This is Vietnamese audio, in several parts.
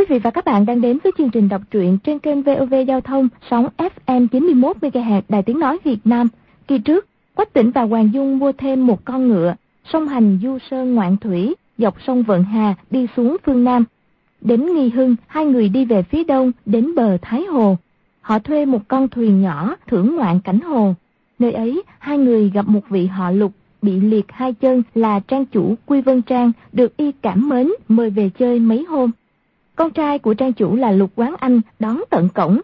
Quý vị và các bạn đang đến với chương trình đọc truyện trên kênh VOV Giao thông sóng FM 91 MHz Đài Tiếng nói Việt Nam. Kỳ trước, Quách Tĩnh và Hoàng Dung mua thêm một con ngựa, song hành du sơn ngoạn thủy, dọc sông Vận Hà đi xuống phương Nam. Đến Nghi Hưng, hai người đi về phía đông đến bờ Thái Hồ. Họ thuê một con thuyền nhỏ thưởng ngoạn cảnh hồ. Nơi ấy, hai người gặp một vị họ Lục bị liệt hai chân là trang chủ Quy Vân Trang, được y cảm mến mời về chơi mấy hôm. Con trai của trang chủ là Lục Quán Anh đón tận cổng.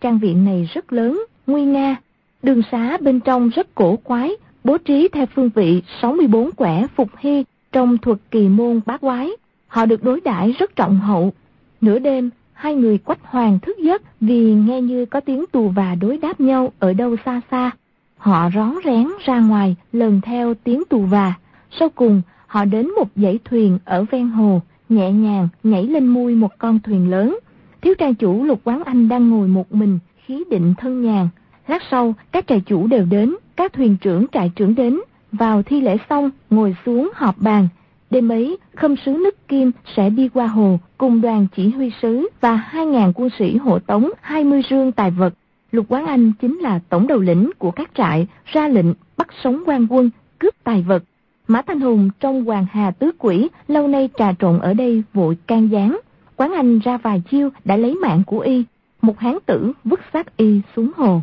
Trang viện này rất lớn, nguy nga. Đường xá bên trong rất cổ quái, bố trí theo phương vị 64 quẻ phục hy trong thuật kỳ môn bát quái. Họ được đối đãi rất trọng hậu. Nửa đêm, hai người Quách Hoàng thức giấc vì nghe như có tiếng tù và đối đáp nhau ở đâu xa xa. Họ rón rén ra ngoài lần theo tiếng tù và. Sau cùng, họ đến một dãy thuyền ở ven hồ, nhẹ nhàng nhảy lên mui một con thuyền lớn. Thiếu trang chủ Lục Quán Anh đang ngồi một mình, khí định thân nhàn. Lát sau, các trại chủ đều đến, các thuyền trưởng trại trưởng đến, vào thi lễ xong, ngồi xuống họp bàn. Đêm ấy, khâm sứ nước Kim sẽ đi qua hồ cùng đoàn chỉ huy sứ và 2.000 quân sĩ hộ tống 20 rương tài vật. Lục Quán Anh chính là tổng đầu lĩnh của các trại, ra lệnh bắt sống quan quân, cướp tài vật. Mã Thanh Hùng trong Hoàng Hà Tứ Quỷ lâu nay trà trộn ở đây vội can gián. Quán Anh ra vài chiêu đã lấy mạng của y. Một hán tử vứt xác y xuống hồ.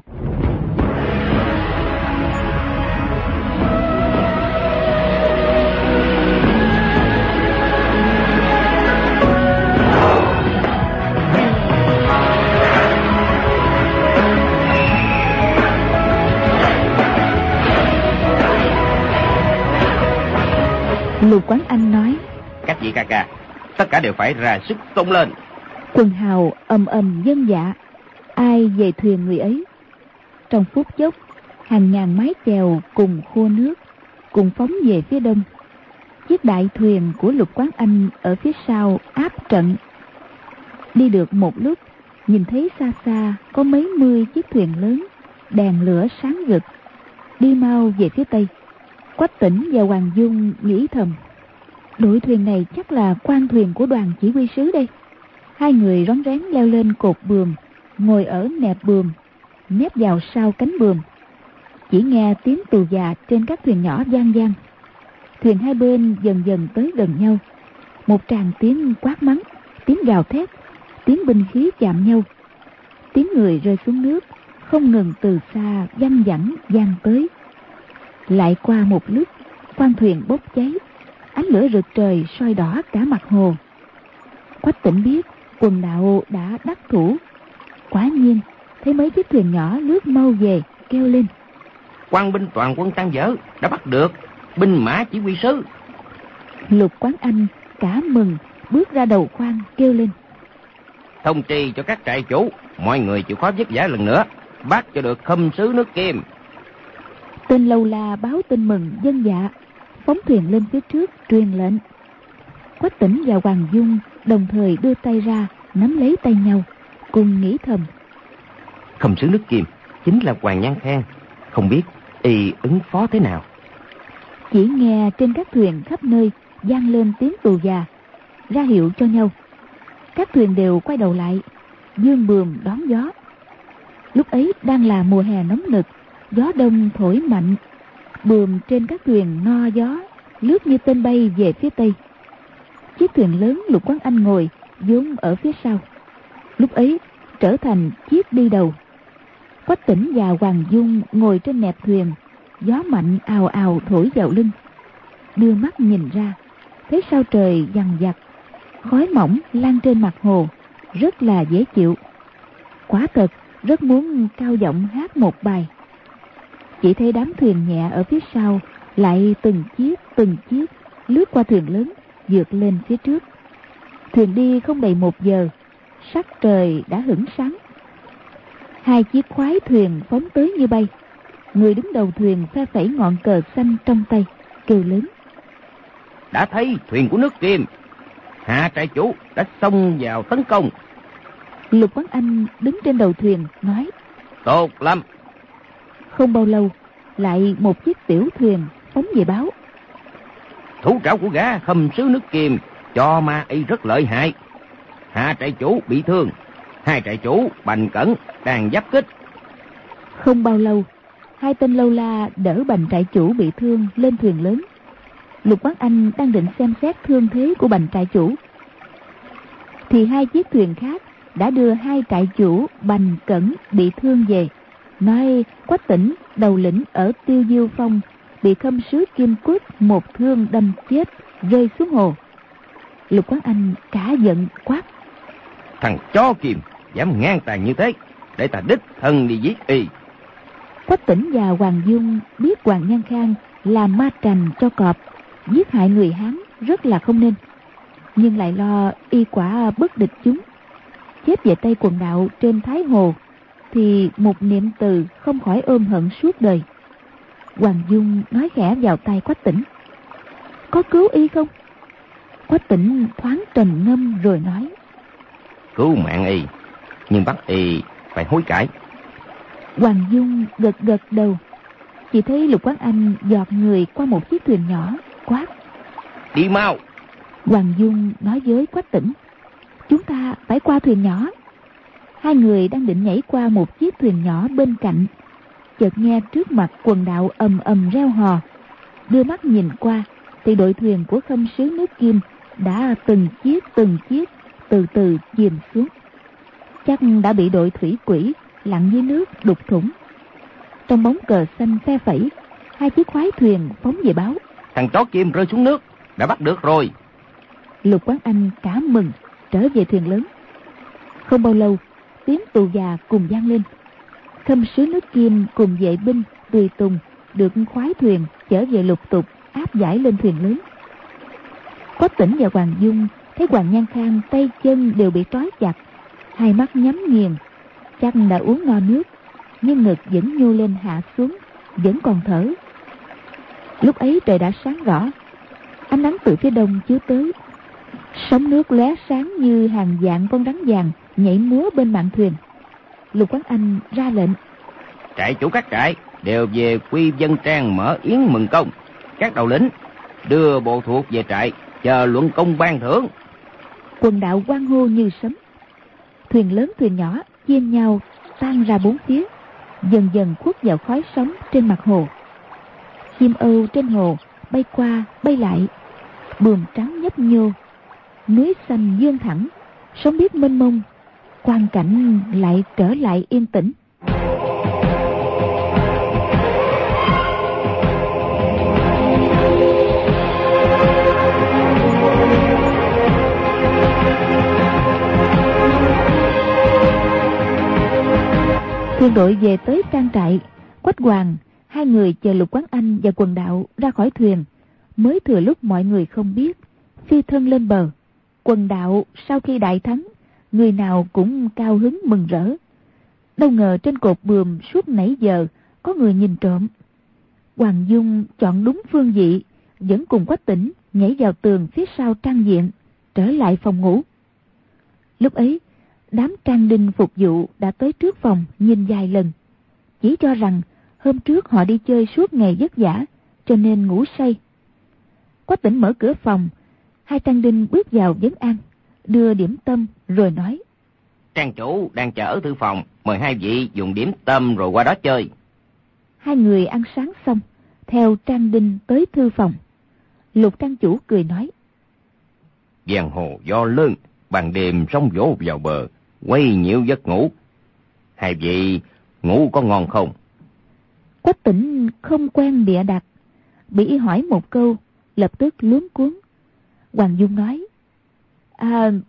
Lục Quán Anh nói: Các vị ca ca, tất cả đều phải ra sức xông lên. Quần hào ầm ầm dân dạ, ai về thuyền người ấy. Trong phút chốc, hàng ngàn mái chèo cùng khô nước, cùng phóng về phía đông. Chiếc đại thuyền của Lục Quán Anh ở phía sau áp trận. Đi được một lúc, nhìn thấy xa xa có mấy mươi chiếc thuyền lớn, đèn lửa sáng rực, đi mau về phía tây. Quách Tĩnh và Hoàng Dung nghĩ thầm: Đội thuyền này chắc là quan thuyền của đoàn chỉ huy sứ đây. Hai người rón rén leo lên cột buồm, ngồi ở nẹp buồm, nép vào sau cánh buồm. Chỉ nghe tiếng tù già trên các thuyền nhỏ vang vang. Thuyền hai bên dần dần tới gần nhau. Một tràng tiếng quát mắng, tiếng gào thét, tiếng binh khí chạm nhau, tiếng người rơi xuống nước không ngừng từ xa văng vẳng vang tới. Lại qua một lúc, khoang thuyền bốc cháy, ánh lửa rực trời soi đỏ cả mặt hồ. Quách Tĩnh biết quần đạo đã đắc thủ. Quả nhiên, thấy mấy chiếc thuyền nhỏ lướt mau về, kêu lên: Quan binh toàn quân tan dở, đã bắt được binh mã chỉ huy sứ. Lục Quán Anh cả mừng, bước ra đầu khoang kêu lên: Thông tri cho các trại chủ, mọi người chịu khó vất vả lần nữa, bắt cho được khâm sứ nước Kim. Tên lâu la báo tin mừng dân dạ, phóng thuyền lên phía trước truyền lệnh. Quách Tĩnh và Hoàng Dung đồng thời đưa tay ra nắm lấy tay nhau, cùng nghĩ thầm: Khâm sứ nước Kim chính là Hoàng Nhan Khang, không biết y ứng phó thế nào. Chỉ nghe trên các thuyền khắp nơi vang lên tiếng tù già ra hiệu cho nhau. Các thuyền đều quay đầu lại, dương buồm đón gió. Lúc ấy đang là mùa hè nóng nực, gió đông thổi mạnh, buồm trên các thuyền no gió, lướt như tên bay về phía tây. Chiếc thuyền lớn Lục Quán Anh ngồi vốn ở phía sau, lúc ấy trở thành chiếc đi đầu. Quách Tĩnh và Hoàng Dung ngồi trên nẹp thuyền, gió mạnh ào ào thổi vào lưng. Đưa mắt nhìn ra, thấy sao trời dằng dặc, khói mỏng lan trên mặt hồ, rất là dễ chịu. Quả thật rất muốn cao giọng hát một bài. Chỉ thấy đám thuyền nhẹ ở phía sau lại từng chiếc lướt qua thuyền lớn, vượt lên phía trước. Thuyền đi không đầy một giờ, sắc trời đã hửng sáng. Hai chiếc khoái thuyền phóng tới như bay. Người đứng đầu thuyền phe phẩy ngọn cờ xanh trong tay, kêu lớn: Đã thấy thuyền của nước Kim, hạ trại chủ đã xông vào tấn công. Lục Quán Anh đứng trên đầu thuyền nói: Tốt lắm. Không bao lâu, lại một chiếc tiểu thuyền phóng về báo: Thủ trảo của gã khâm sứ nước Kim cho ma y rất lợi hại. Hạ trại chủ bị thương, hai trại chủ Bành Cẩn đang giáp kích. Không bao lâu, hai tên lâu la đỡ Bành trại chủ bị thương lên thuyền lớn. Lục Quán Anh đang định xem xét thương thế của Bành trại chủ thì hai chiếc thuyền khác đã đưa hai trại chủ Bành Cẩn bị thương về, nói Quách Tỉnh đầu lĩnh ở Tiêu Diêu Phong bị Khâm sứ Kim Quốc một thương đâm chết rơi xuống hồ. Lục Quán Anh cả giận quát: Thằng chó Kim dám ngang tàn như thế, để ta đích thân đi giết y. Quách Tỉnh và Hoàng Dung biết Hoàng Nhan Khang là ma trành cho cọp, giết hại người Hán rất là không nên, nhưng lại lo y quả bất địch chúng, chết về tay quần đạo trên Thái Hồ, thì một niệm từ không khỏi ôm hận suốt đời. Hoàng Dung nói khẽ vào tai Quách Tỉnh: Có cứu y không? Quách Tỉnh thoáng trầm ngâm rồi nói: Cứu mạng y, nhưng bắt y phải hối cải. Hoàng Dung gật gật đầu. Chỉ thấy Lục Quán Anh dọt người qua một chiếc thuyền nhỏ, quát: Đi mau. Hoàng Dung nói với Quách Tỉnh: Chúng ta phải qua thuyền nhỏ. Hai người đang định nhảy qua một chiếc thuyền nhỏ bên cạnh, chợt nghe trước mặt quần đạo ầm ầm reo hò. Đưa mắt nhìn qua thì đội thuyền của Khâm sứ nước Kim đã từng chiếc từ từ chìm xuống, chắc đã bị đội thủy quỷ lặn dưới nước đục thủng. Trong bóng cờ xanh phe phẩy, hai chiếc khoái thuyền phóng về báo: Thằng chó Kim rơi xuống nước, đã bắt được rồi. Lục Quán Anh cả mừng, trở về thuyền lớn. Không bao lâu, tiếng tù già cùng vang lên. Khâm sứ nước Kim cùng vệ binh tùy tùng được khoái thuyền trở về lục tục áp giải lên thuyền lớn. Quách Tỉnh và Hoàng Dung thấy Hoàng Nhan Khang tay chân đều bị trói chặt, hai mắt nhắm nghiền, chắc đã uống no nước, nhưng ngực vẫn nhô lên hạ xuống, vẫn còn thở. Lúc ấy trời đã sáng rõ, ánh nắng từ phía đông chiếu tới, sóng nước lóe sáng như hàng vạn con rắn vàng nhảy múa bên mạn thuyền. Lục Quán Anh ra lệnh: Trại chủ các trại đều về Quy Dân Trang mở yến mừng công. Các đầu lĩnh đưa bộ thuộc về trại chờ luận công ban thưởng. Quần đạo hoan hô như sấm. Thuyền lớn thuyền nhỏ chia nhau tan ra bốn phía, dần dần khuất vào khói sóng trên mặt hồ. Chim âu trên hồ bay qua bay lại, bườm trắng nhấp nhô, núi xanh dương thẳng, sóng biếc mênh mông, quang cảnh lại trở lại yên tĩnh. Quân đội về tới trang trại, Quách Hoàng hai người chờ Lục Quán Anh và quần đạo ra khỏi thuyền, mới thừa lúc mọi người không biết, phi thân lên bờ. Quần đạo sau khi đại thắng, người nào cũng cao hứng mừng rỡ. Đâu ngờ trên cột buồm suốt nãy giờ có người nhìn trộm. Hoàng Dung chọn đúng phương vị, vẫn cùng Quách Tỉnh nhảy vào tường phía sau trang diện, trở lại phòng ngủ. Lúc ấy đám trang đinh phục vụ đã tới trước phòng nhìn vài lần, chỉ cho rằng hôm trước họ đi chơi suốt ngày vất vả cho nên ngủ say. Quách Tỉnh mở cửa phòng, hai trang đinh bước vào vấn an, đưa điểm tâm rồi nói: Trang chủ đang chờ ở thư phòng, mời hai vị dùng điểm tâm rồi qua đó chơi. Hai người ăn sáng xong, theo trang đinh tới thư phòng. Lục trang chủ cười nói: Giang hồ do lớn, ban đêm sóng vỗ vào bờ, quấy nhiễu giấc ngủ. Hai vị ngủ có ngon không? Quách Tỉnh không quen bịa đặt, bị y hỏi một câu lập tức luống cuống. Hoàng Dung nói: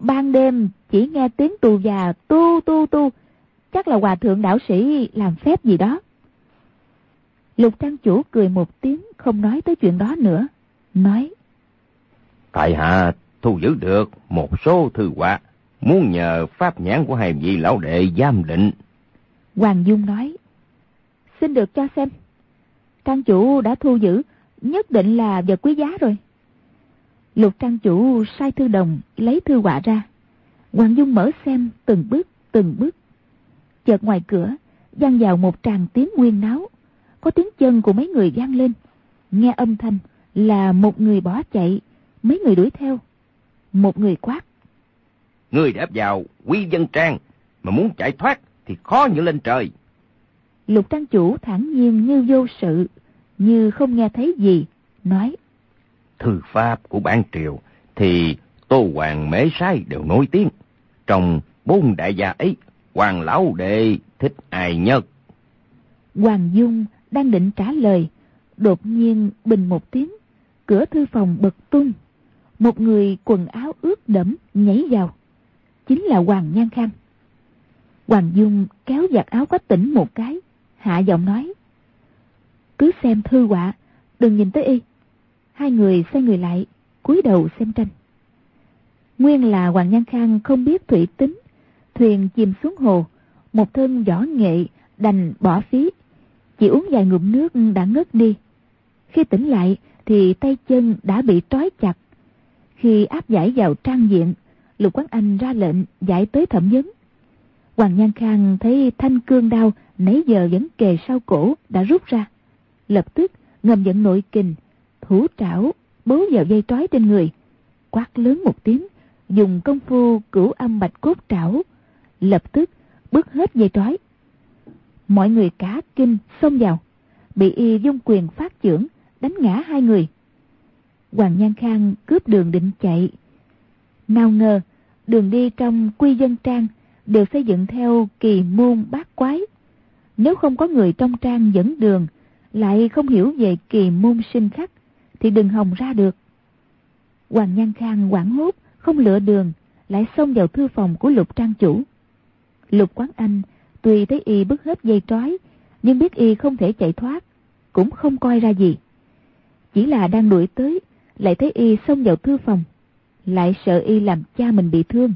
Ban đêm chỉ nghe tiếng tù già tu tu tu, chắc là hòa thượng đạo sĩ làm phép gì đó. Lục trang chủ cười một tiếng, không nói tới chuyện đó nữa, nói: Tại hạ thu giữ được một số thư họa, muốn nhờ pháp nhãn của hai vị lão đệ giám định. Hoàng Dung nói: Xin được cho xem. Trang chủ đã thu giữ nhất định là vật quý giá rồi. Lục trang chủ sai thư đồng lấy thư họa ra. Hoàng Dung mở xem từng bước. Chợt ngoài cửa vang vào một tràng tiếng nguyên náo, có tiếng chân của mấy người vang lên. Nghe âm thanh là một người bỏ chạy, mấy người đuổi theo. Một người quát: Ngươi đã vào Quy Dân Trang, mà muốn chạy thoát thì khó như lên trời. Lục trang chủ thản nhiên như vô sự, như không nghe thấy gì, nói: Thư pháp của bản triều thì Tô Hoàng Mễ Sai đều nổi tiếng. Trong bốn đại gia ấy, Hoàng lão đệ thích ai nhất? Hoàng Dung đang định trả lời, đột nhiên bình một tiếng, cửa thư phòng bật tung. Một người quần áo ướt đẫm nhảy vào, chính là Hoàng Nhan Khang. Hoàng Dung kéo vạt áo Quách Tĩnh một cái, hạ giọng nói: Cứ xem thư họa, đừng nhìn tới y. Hai người xoay người lại, cúi đầu xem tranh. Nguyên là Hoàng Nhan Khang không biết thủy tính, thuyền chìm xuống hồ, một thân võ nghệ đành bỏ phí, chỉ uống vài ngụm nước đã ngất đi. Khi tỉnh lại thì tay chân đã bị trói chặt. Khi áp giải vào trang diện, Lục Quán Anh ra lệnh giải tới thẩm vấn. Hoàng Nhan Khang thấy thanh cương đao nãy giờ vẫn kề sau cổ đã rút ra, lập tức ngầm dẫn nội kình, thủ trảo bấu vào dây trói trên người, quát lớn một tiếng, dùng công phu cửu âm bạch cốt trảo, lập tức bứt hết dây trói. Mọi người cả kinh xông vào, bị y dung quyền phát chưởng đánh ngã hai người. Hoàng Nhan Khang cướp đường định chạy, nào ngờ đường đi trong Quy Dân Trang đều xây dựng theo kỳ môn bát quái. Nếu không có người trong trang dẫn đường, lại không hiểu về kỳ môn sinh khắc, thì đừng hòng ra được. Hoàng Nhan Khang hoảng hốt không lựa đường, lại xông vào thư phòng của Lục trang chủ. Lục Quán Anh tuy thấy y bứt hết dây trói, nhưng biết y không thể chạy thoát, cũng không coi ra gì. Chỉ là đang đuổi tới, lại thấy y xông vào thư phòng, lại sợ y làm cha mình bị thương,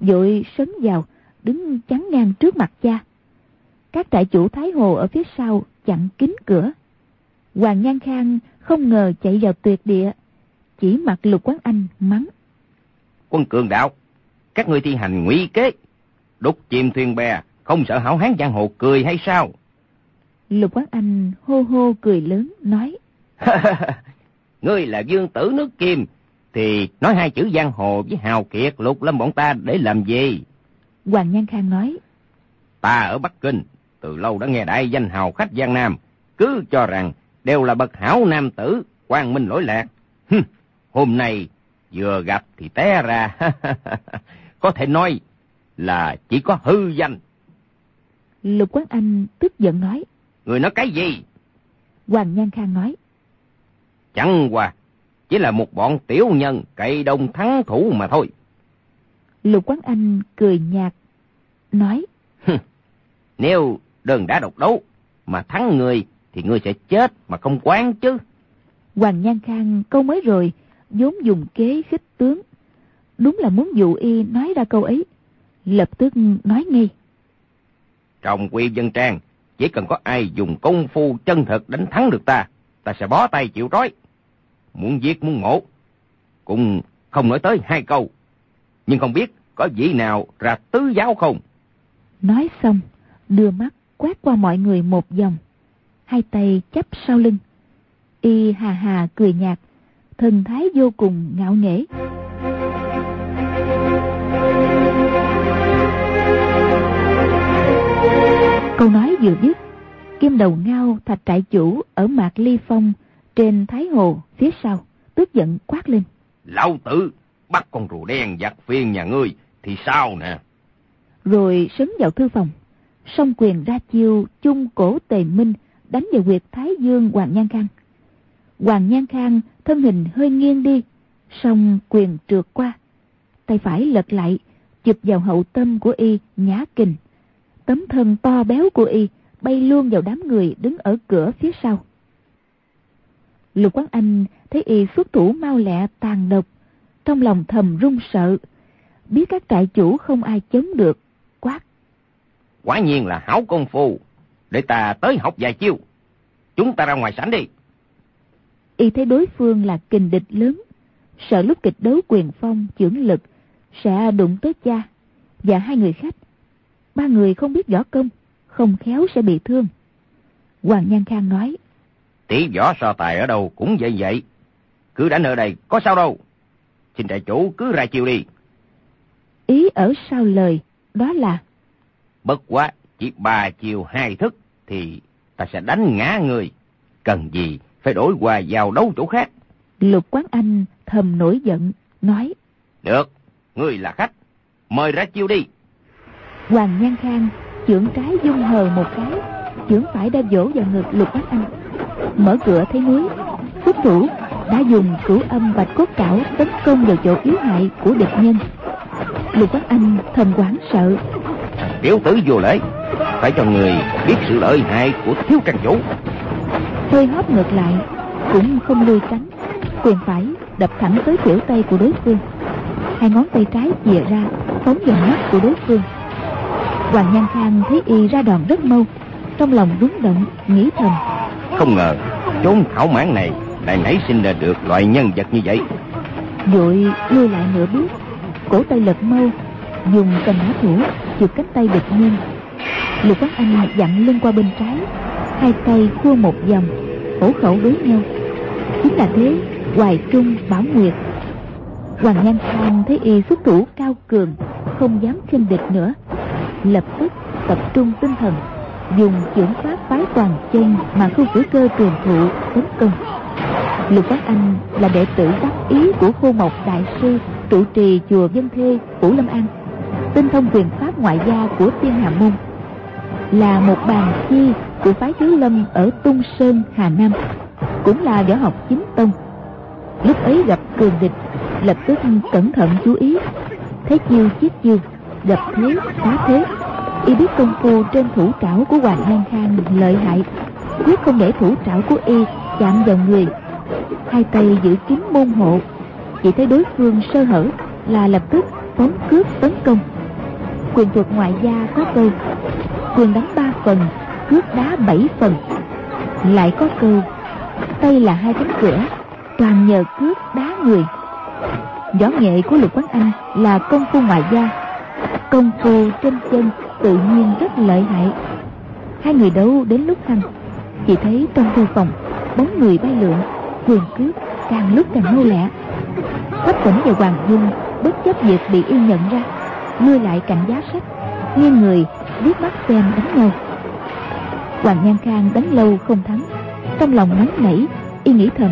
vội sấn vào đứng chắn ngang trước mặt cha. Các trại chủ Thái Hồ ở phía sau chặn kín cửa. Hoàng Nhan Khang không ngờ chạy vào tuyệt địa, chỉ mặt Lục Quán Anh mắng: Quân cường đạo, các ngươi thi hành nguy kế, đục chìm thuyền bè, không sợ hảo hán giang hồ cười hay sao? Lục Quán Anh hô hô cười lớn, nói: Ngươi là vương tử nước Kim thì nói hai chữ giang hồ với hào kiệt Lục Lâm bọn ta để làm gì? Hoàng Nhan Khang nói: Ta ở Bắc Kinh từ lâu đã nghe đại danh hào khách Giang Nam, cứ cho rằng đều là bậc hảo nam tử, quang minh lỗi lạc. Hôm nay vừa gặp thì té ra có thể nói là chỉ có hư danh. Lục Quán Anh tức giận nói: Người nói cái gì? Hoàng Nhan Khang nói: Chẳng qua chỉ là một bọn tiểu nhân cậy đồng thắng thủ mà thôi. Lục Quán Anh cười nhạt, nói: Nếu đơn đã độc đấu mà thắng người thì ngươi sẽ chết mà không oán chứ. Hoàng Nhan Khang câu mới rồi vốn dùng kế khích tướng, đúng là muốn dụ y nói ra câu ấy, lập tức nói ngay: Trong Quy Dân Trang, chỉ cần có ai dùng công phu chân thật đánh thắng được ta, ta sẽ bó tay chịu trói. Muốn giết muốn mổ cũng không nói tới hai câu. Nhưng không biết có vị nào ra tứ giáo không? Nói xong, đưa mắt quét qua mọi người một vòng, hai tay chắp sau lưng. Y hà hà cười nhạt, thần thái vô cùng ngạo nghễ. Câu nói vừa dứt, Kim Đầu Ngao Thạch trại chủ ở Mạc Ly Phong trên Thái Hồ phía sau tức giận quát lên: Lão tử bắt con rùa đen giặc phiên nhà ngươi thì sao nè? Rồi sấn vào thư phòng, song quyền ra chiêu chung cổ Tề Minh đánh vào huyệt thái dương Hoàng Nhan Khang. Hoàng Nhan Khang thân hình hơi nghiêng đi, song quyền trượt qua, tay phải lật lại chụp vào hậu tâm của y nhã kình. Tấm thân to béo của y bay luôn vào đám người đứng ở cửa phía sau. Lục Quán Anh thấy y xuất thủ mau lẹ tàn độc, trong lòng thầm run sợ, biết các trại chủ không ai chống được, quát: Quả nhiên là hảo công phu, để ta tới học vài chiêu. Chúng ta ra ngoài sảnh đi. Y thấy đối phương là kình địch lớn, sợ lúc kịch đấu quyền phong chưởng lực sẽ đụng tới cha và hai người khách. Ba người không biết võ công, không khéo sẽ bị thương. Hoàng Nhan Khang nói: Tỷ võ so tài ở đâu cũng vậy vậy, cứ đánh ở đây có sao đâu. Xin trại chủ cứ ra chiều đi. ý ở sau lời, đó là: bất quá chỉ 3 chiều 2 thức thì ta sẽ đánh ngã người, cần gì phải đổi qua vào đấu chỗ khác. Lục Quán Anh thầm nổi giận, nói: được, ngươi là khách, mời ra chiêu đi. Hoàng Nhan Khang chưởng trái dung hờ một cái, chưởng phải đã vỗ vào ngực Lục Quán Anh. Mở cửa thấy núi, xuất thủ đã dùng cửu âm bạch cốt cảo tấn công vào chỗ yếu hại của địch nhân. Lục Quán Anh thầm hoảng sợ: tiểu tử vô lễ, phải cho người biết sự lợi hại của thiếu trang chủ. Hơi hóp ngược lại, cũng không lui tránh, quyền phải đập thẳng tới tiểu tay của đối phương. Hai ngón tay trái chìa ra, phóng vào mắt của đối phương. Hoàng Nhan Khang thấy y ra đòn rất mau, trong lòng rúng động, nghĩ thầm: không ngờ chốn thảo mãn này lại nảy sinh ra được loại nhân vật như vậy. Vội lui lại nửa bước, cổ tay lật mau, dùng cầm áo thủ chụp cánh tay địch nhân. Lục Quán Anh dặn lưng qua bên trái, hai tay khua một vòng, hổ khẩu đối nhau. Chính là thế Hoài Trung Bảo Nguyệt. Hoàng Nhan Khang thấy y xuất thủ cao cường, không dám khinh địch nữa, lập tức tập trung tinh thần, dùng chưởng pháp phái toàn chân mà Khu Tử Cơ truyền thụ tấn công. Lục Quán Anh là đệ tử đắc ý của Khô Mộc Đại Sư, trụ trì chùa Vân Thê, Phủ Lâm An, tinh thông quyền pháp ngoại gia của Tiên Hạ Môn, là một bàn chi của phái Thiếu Lâm ở Tung Sơn, Hà Nam, cũng là võ học chính tông. Lúc ấy gặp cường địch, lập tức cẩn thận chú ý, thế chiêu chiết chiêu, gặp thế phá thế. Y biết công phu trên thủ trảo của Hoàng Nhan Khang lợi hại, quyết không để thủ trảo của y chạm vào người. Hai tay giữ kín môn hộ, chỉ thấy đối phương sơ hở là lập tức phóng cướp tấn công. Quyền thuật ngoại gia có câu: quyền đánh 3 phần, cướp đá 7 phần. Lại có câu: tay là 2 cánh cửa, toàn nhờ cướp đá người. Võ nghệ của Lục Quán Anh là công phu ngoại gia, công phu trên chân tự nhiên rất lợi hại. Hai người đấu đến lúc hăng, chỉ thấy trong thư phòng bóng người bay lượn, quyền cướp càng lúc càng mau lẹ. Thất Tỉnh và Hoàng Dung bất chấp việc bị y nhận ra, lui lại cạnh giá sách, nghiêng người liếc mắt xem đánh nhau. Hoàng Nhan Khang đánh lâu không thắng, trong lòng nóng nảy, y nghĩ thầm: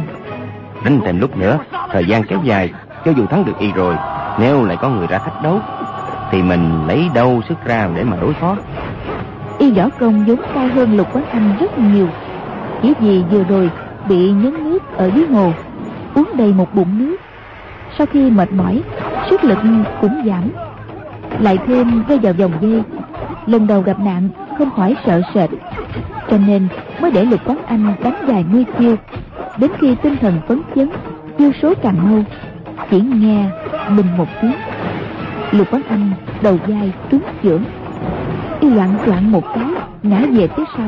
đánh thêm lúc nữa, thời gian kéo dài, cho dù thắng được y rồi, nếu lại có người ra thách đấu thì mình lấy đâu sức ra để mà đối phó. Y võ công vốn cao hơn Lục Quán Anh rất nhiều, chỉ vì vừa rồi bị nhấn nước ở dưới hồ, uống đầy một bụng nước. Sau khi mệt mỏi, sức lực cũng giảm, lại thêm rơi vào vòng dây, lần đầu gặp nạn không khỏi sợ sệt, cho nên mới để Lục Quán Anh đánh dài 10 chiêu. Đến khi tinh thần phấn chấn, chiêu số càng mau, chỉ nghe bình một tiếng, Lục Quán Anh đầu vai trúng chưởng, y loạng choạng một cái ngã về phía sau.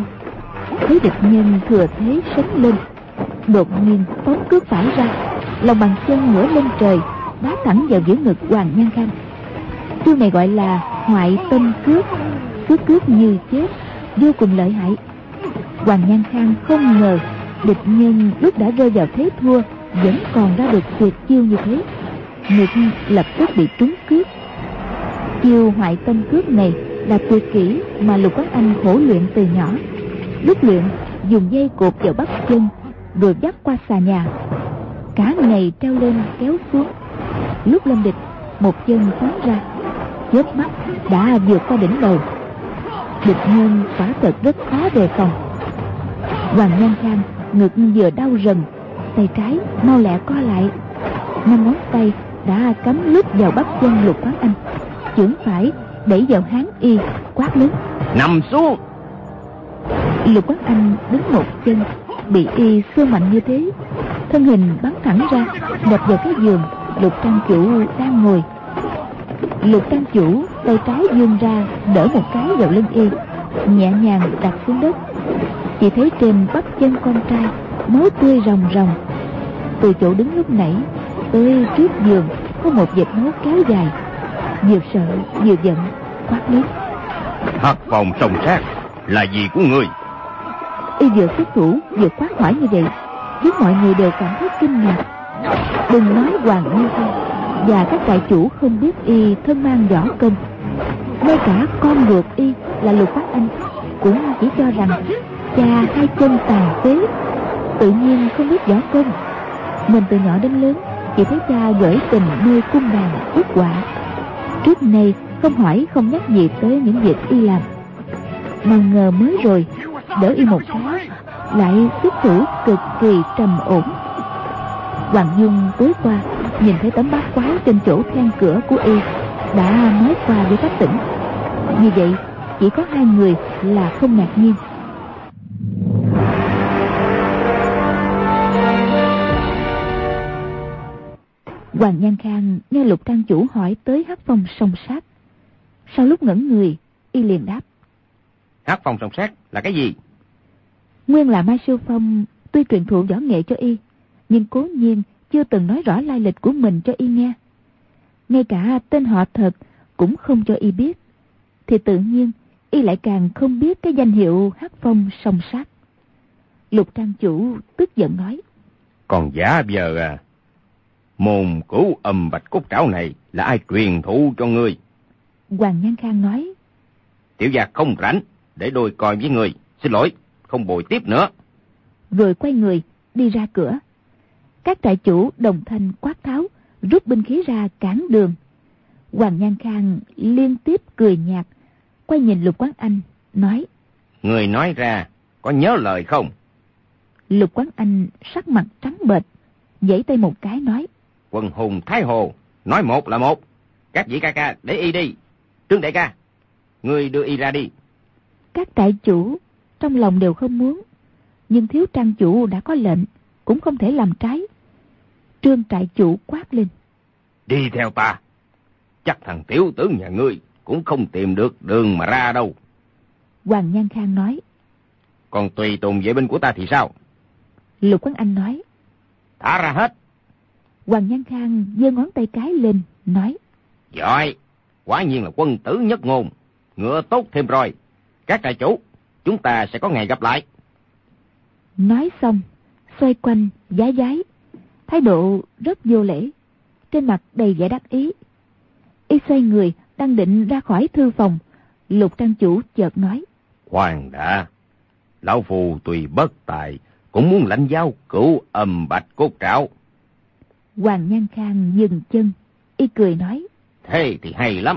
Thấy địch nhân thừa thế sấn lên, đột nhiên phóng cước phải ra, lòng bàn chân ngửa lên trời, đá thẳng vào giữa ngực Hoàng Nhan Khang. Chiêu này gọi là hoại tâm cước, cước như chết, vô cùng lợi hại. Hoàng Nhan Khang không ngờ địch nhân lúc đã rơi vào thế thua vẫn còn ra được tuyệt chiêu như thế, nhưng lập tức bị trúng cước. Chiêu hoại tâm cước này là tuyệt kỹ mà Lục Quán Anh khổ luyện từ nhỏ. Lúc luyện dùng dây cột vào bắp chân, rồi dắt qua xà nhà, cả ngày treo lên kéo xuống. Lúc lâm địch, một chân phóng ra, chớp mắt đã vượt qua đỉnh đầu. Địch nhân quả thật rất khó đề phòng. Hoàng Nhan Khang ngực vừa đau rần, tay trái mau lẹ co lại, 5 ngón tay đã cắm lút vào bắp chân Lục Quán Anh. Chưởng phải đẩy vào háng y, quát lớn: nằm xuống! Lục Quán Anh đứng một chân, bị y xô mạnh như thế, thân hình bắn thẳng ra, đập vào cái giường Lục Trang Chủ đang ngồi. Lục Trang Chủ tay trái vươn ra đỡ một cái vào lưng y, nhẹ nhàng đặt xuống đất. Chỉ thấy trên bắp chân con trai máu tươi ròng ròng. Từ chỗ đứng lúc nãy tới trước giường có một vệt máu kéo dài. Vừa sợ vừa giận, quát lớn: Hắc Phòng Song Sát là gì của người? Y vừa xuất thủ vừa quát hỏi như vậy, khiến mọi người đều cảm thấy kinh ngạc. Đừng nói Hoàng Nhan Khang, và các trại chủ không biết y thân mang võ công. Ngay cả con ruột y là Lục Phát Anh cũng chỉ cho rằng cha hai chân tàn phế, tự nhiên không biết võ công. Mình từ nhỏ đến lớn chỉ thấy cha gửi tình nơi cung đàn ước quả, trước nay không hỏi không nhắc gì tới những việc y làm. Mà ngờ mới rồi đỡ y một cái lại xuất thủ cực kỳ trầm ổn. Hoàng Dung tối qua nhìn thấy tấm bát quái trên chỗ then cửa của y đã nói qua với Bách Tỉnh, như vậy chỉ có hai người là không ngạc nhiên. Hoàng Nhan Khang nghe Lục Trang Chủ hỏi tới Hắc Phong Song Sát, sau lúc ngẩn người y liền đáp: Hắc Phong Song Sát là cái gì? Nguyên là Mai Siêu Phong tuy truyền thụ võ nghệ cho y, nhưng cố nhiên chưa từng nói rõ lai lịch của mình cho y nghe. Ngay cả tên họ thật cũng không cho y biết, thì tự nhiên y lại càng không biết cái danh hiệu Hắc Phong Song Sát. Lục Trang Chủ tức giận nói: Còn giả giờ à, môn cửu âm bạch cốt trảo này là ai truyền thụ cho ngươi? Hoàng Nhan Khang nói: Tiểu gia không rảnh để đôi coi với người, xin lỗi, không bồi tiếp nữa. Rồi quay người đi ra cửa. Các trại chủ đồng thanh quát tháo, rút binh khí ra cản đường. Hoàng Nhan Khang liên tiếp cười nhạt, quay nhìn Lục Quán Anh nói: Người nói ra có nhớ lời không? Lục Quán Anh sắc mặt trắng bệch, vẫy tay một cái nói: Quần hùng thái hồ, nói một là một. Các vị ca ca để y đi. Trương đại ca, ngươi đưa y ra đi. Các trại chủ trong lòng đều không muốn, nhưng thiếu trang chủ đã có lệnh, cũng không thể làm trái. Trương trại chủ quát lên: Đi theo ta. Chắc thằng tiểu tử nhà ngươi cũng không tìm được đường mà ra đâu. Hoàng Nhan Khang nói: Còn tùy tùng vệ binh của ta thì sao? Lục Quán Anh nói: Thả ra hết. Hoàng Nhan Khang giơ ngón tay cái lên nói: Giỏi, quả nhiên là quân tử nhất ngôn, ngựa tốt thêm rồi. Các trại chủ, chúng ta sẽ có ngày gặp lại. Nói xong xoay quanh vái vái, thái độ rất vô lễ, trên mặt đầy vẻ đắc ý. Y xoay người đang định ra khỏi thư phòng, Lục Trang Chủ chợt nói: Khoan đã, lão phù tùy bất tài cũng muốn lãnh giáo cửu âm bạch cốt trảo. Hoàng Nhan Khang dừng chân, y cười nói: Thế thì hay lắm.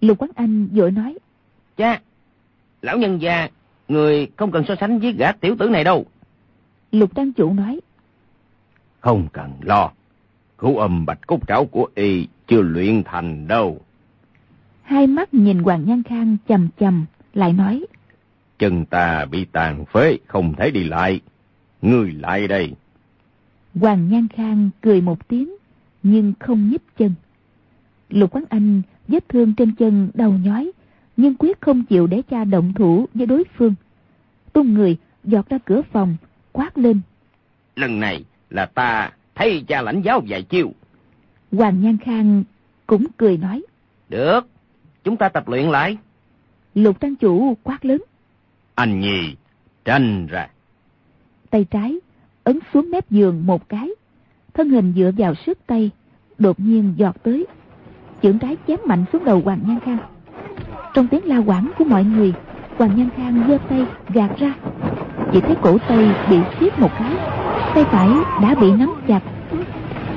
Lục Quán Anh vội nói: Cha, lão nhân gia, người không cần so sánh với gã tiểu tử này đâu. Lục Trang Chủ nói: Không cần lo, cửu âm bạch cốt trảo của y chưa luyện thành đâu. Hai mắt nhìn Hoàng Nhan Khang chằm chằm, lại nói: Chân ta bị tàn phế, không thể đi lại. Ngươi lại đây. Hoàng Nhan Khang cười một tiếng, nhưng không nhích chân. Lục Quán Anh vết thương trên chân đau nhói, nhưng quyết không chịu để cha động thủ với đối phương. Tung người giọt ra cửa phòng, quát lên: Lần này là ta thay cha lãnh giáo vài chiêu. Hoàng Nhan Khang cũng cười nói: Được, chúng ta tập luyện lại. Lục Trang Chủ quát lớn: Anh Nhi, tranh ra. Tay trái ấn xuống mép giường một cái, thân hình dựa vào sức tay, đột nhiên giọt tới, chưởng trái chém mạnh xuống đầu Hoàng Nhan Khang. Trong tiếng la hoảng của mọi người, Hoàng Nhan Khang giơ tay gạt ra, chỉ thấy cổ tay bị siết một cái, tay phải đã bị nắm chặt.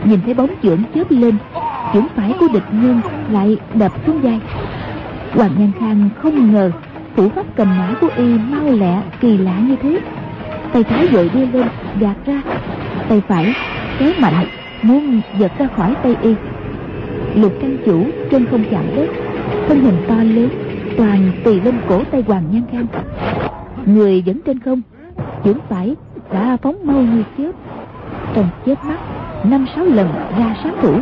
Nhìn thấy bóng chưởng chớp lên, chưởng phải của địch nhân lại đập xuống vai. Hoàng Nhan Khang không ngờ thủ pháp cầm mã của y mau lẹ kỳ lạ như thế. Tay trái vội đưa lên gạt ra, tay phải kéo mạnh muốn giật ra khỏi tay y. Lục Trang Chủ trên không chạm đất, thân hình to lớn toàn tì lên cổ tay Hoàng Nhan Khang. Người vẫn trên không, chưởng phải đã phóng mau như chớp, trong chớp mắt 5-6 lần ra sát thủ.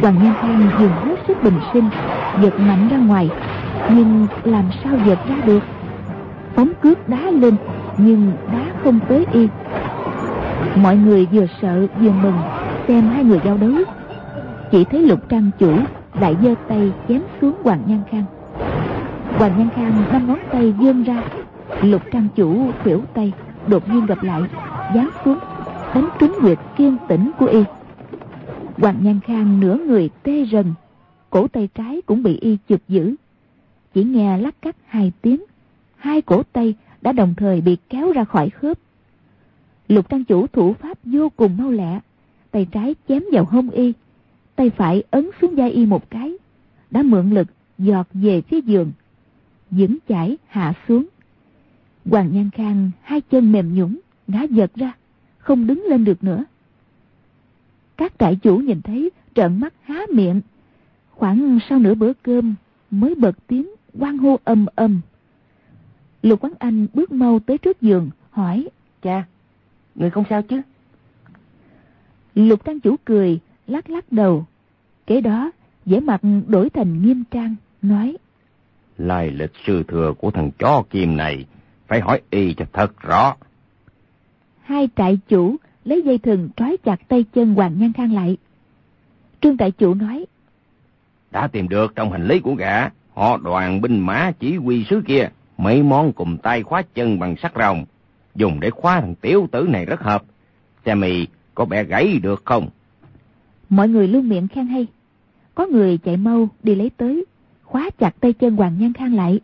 Hoàng Nhan Khang dùng hết sức bình sinh giật mạnh ra ngoài, nhưng làm sao giật ra được. Phóng cước đá lên, nhưng đá không tới y. Mọi người vừa sợ vừa mừng xem hai người giao đấu. Chỉ thấy Lục Trang Chủ lại giơ tay chém xuống Hoàng Nhan Khang. Hoàng Nhan Khang năm ngón tay vươn ra, Lục Trang Chủ khuỷu tay đột nhiên gặp lại, giáng xuống đánh trúng huyệt kiên tĩnh của y. Hoàng Nhan Khang nửa người tê rần, cổ tay trái cũng bị y chực giữ. Chỉ nghe lách cách hai tiếng, hai cổ tay đã đồng thời bị kéo ra khỏi khớp. Lục trang chủ thủ pháp vô cùng mau lẹ, tay trái chém vào hông y, tay phải ấn xuống vai y một cái, đã mượn lực giọt về phía giường, vững chãi hạ xuống. Hoàng Nhan Khang hai chân mềm nhũn ngã giật ra, không đứng lên được nữa. Các trại chủ nhìn thấy trợn mắt há miệng. Khoảng sau nửa bữa cơm mới bật tiếng hoan hô ầm ầm. Lục Quán Anh bước mau tới trước giường hỏi: "Cha, người không sao chứ?" Lục trang chủ cười lắc lắc đầu, kế đó vẻ mặt đổi thành nghiêm trang nói: "Lai lịch sư thừa của thằng chó Kim này phải hỏi y cho thật rõ." Hai trại chủ lấy dây thừng trói chặt tay chân Hoàng Nhan Khang lại. Trương trại chủ nói: "Đã tìm được trong hành lý của gã, họ Đoàn binh mã chỉ huy sứ kia, mấy món cùng tay khóa chân bằng sắt rồng, dùng để khóa thằng tiểu tử này rất hợp. Xe mì có bẻ gãy được không?" Mọi người luôn miệng khen hay. Có người chạy mau đi lấy tới, khóa chặt tay chân Hoàng Nhan Khang lại.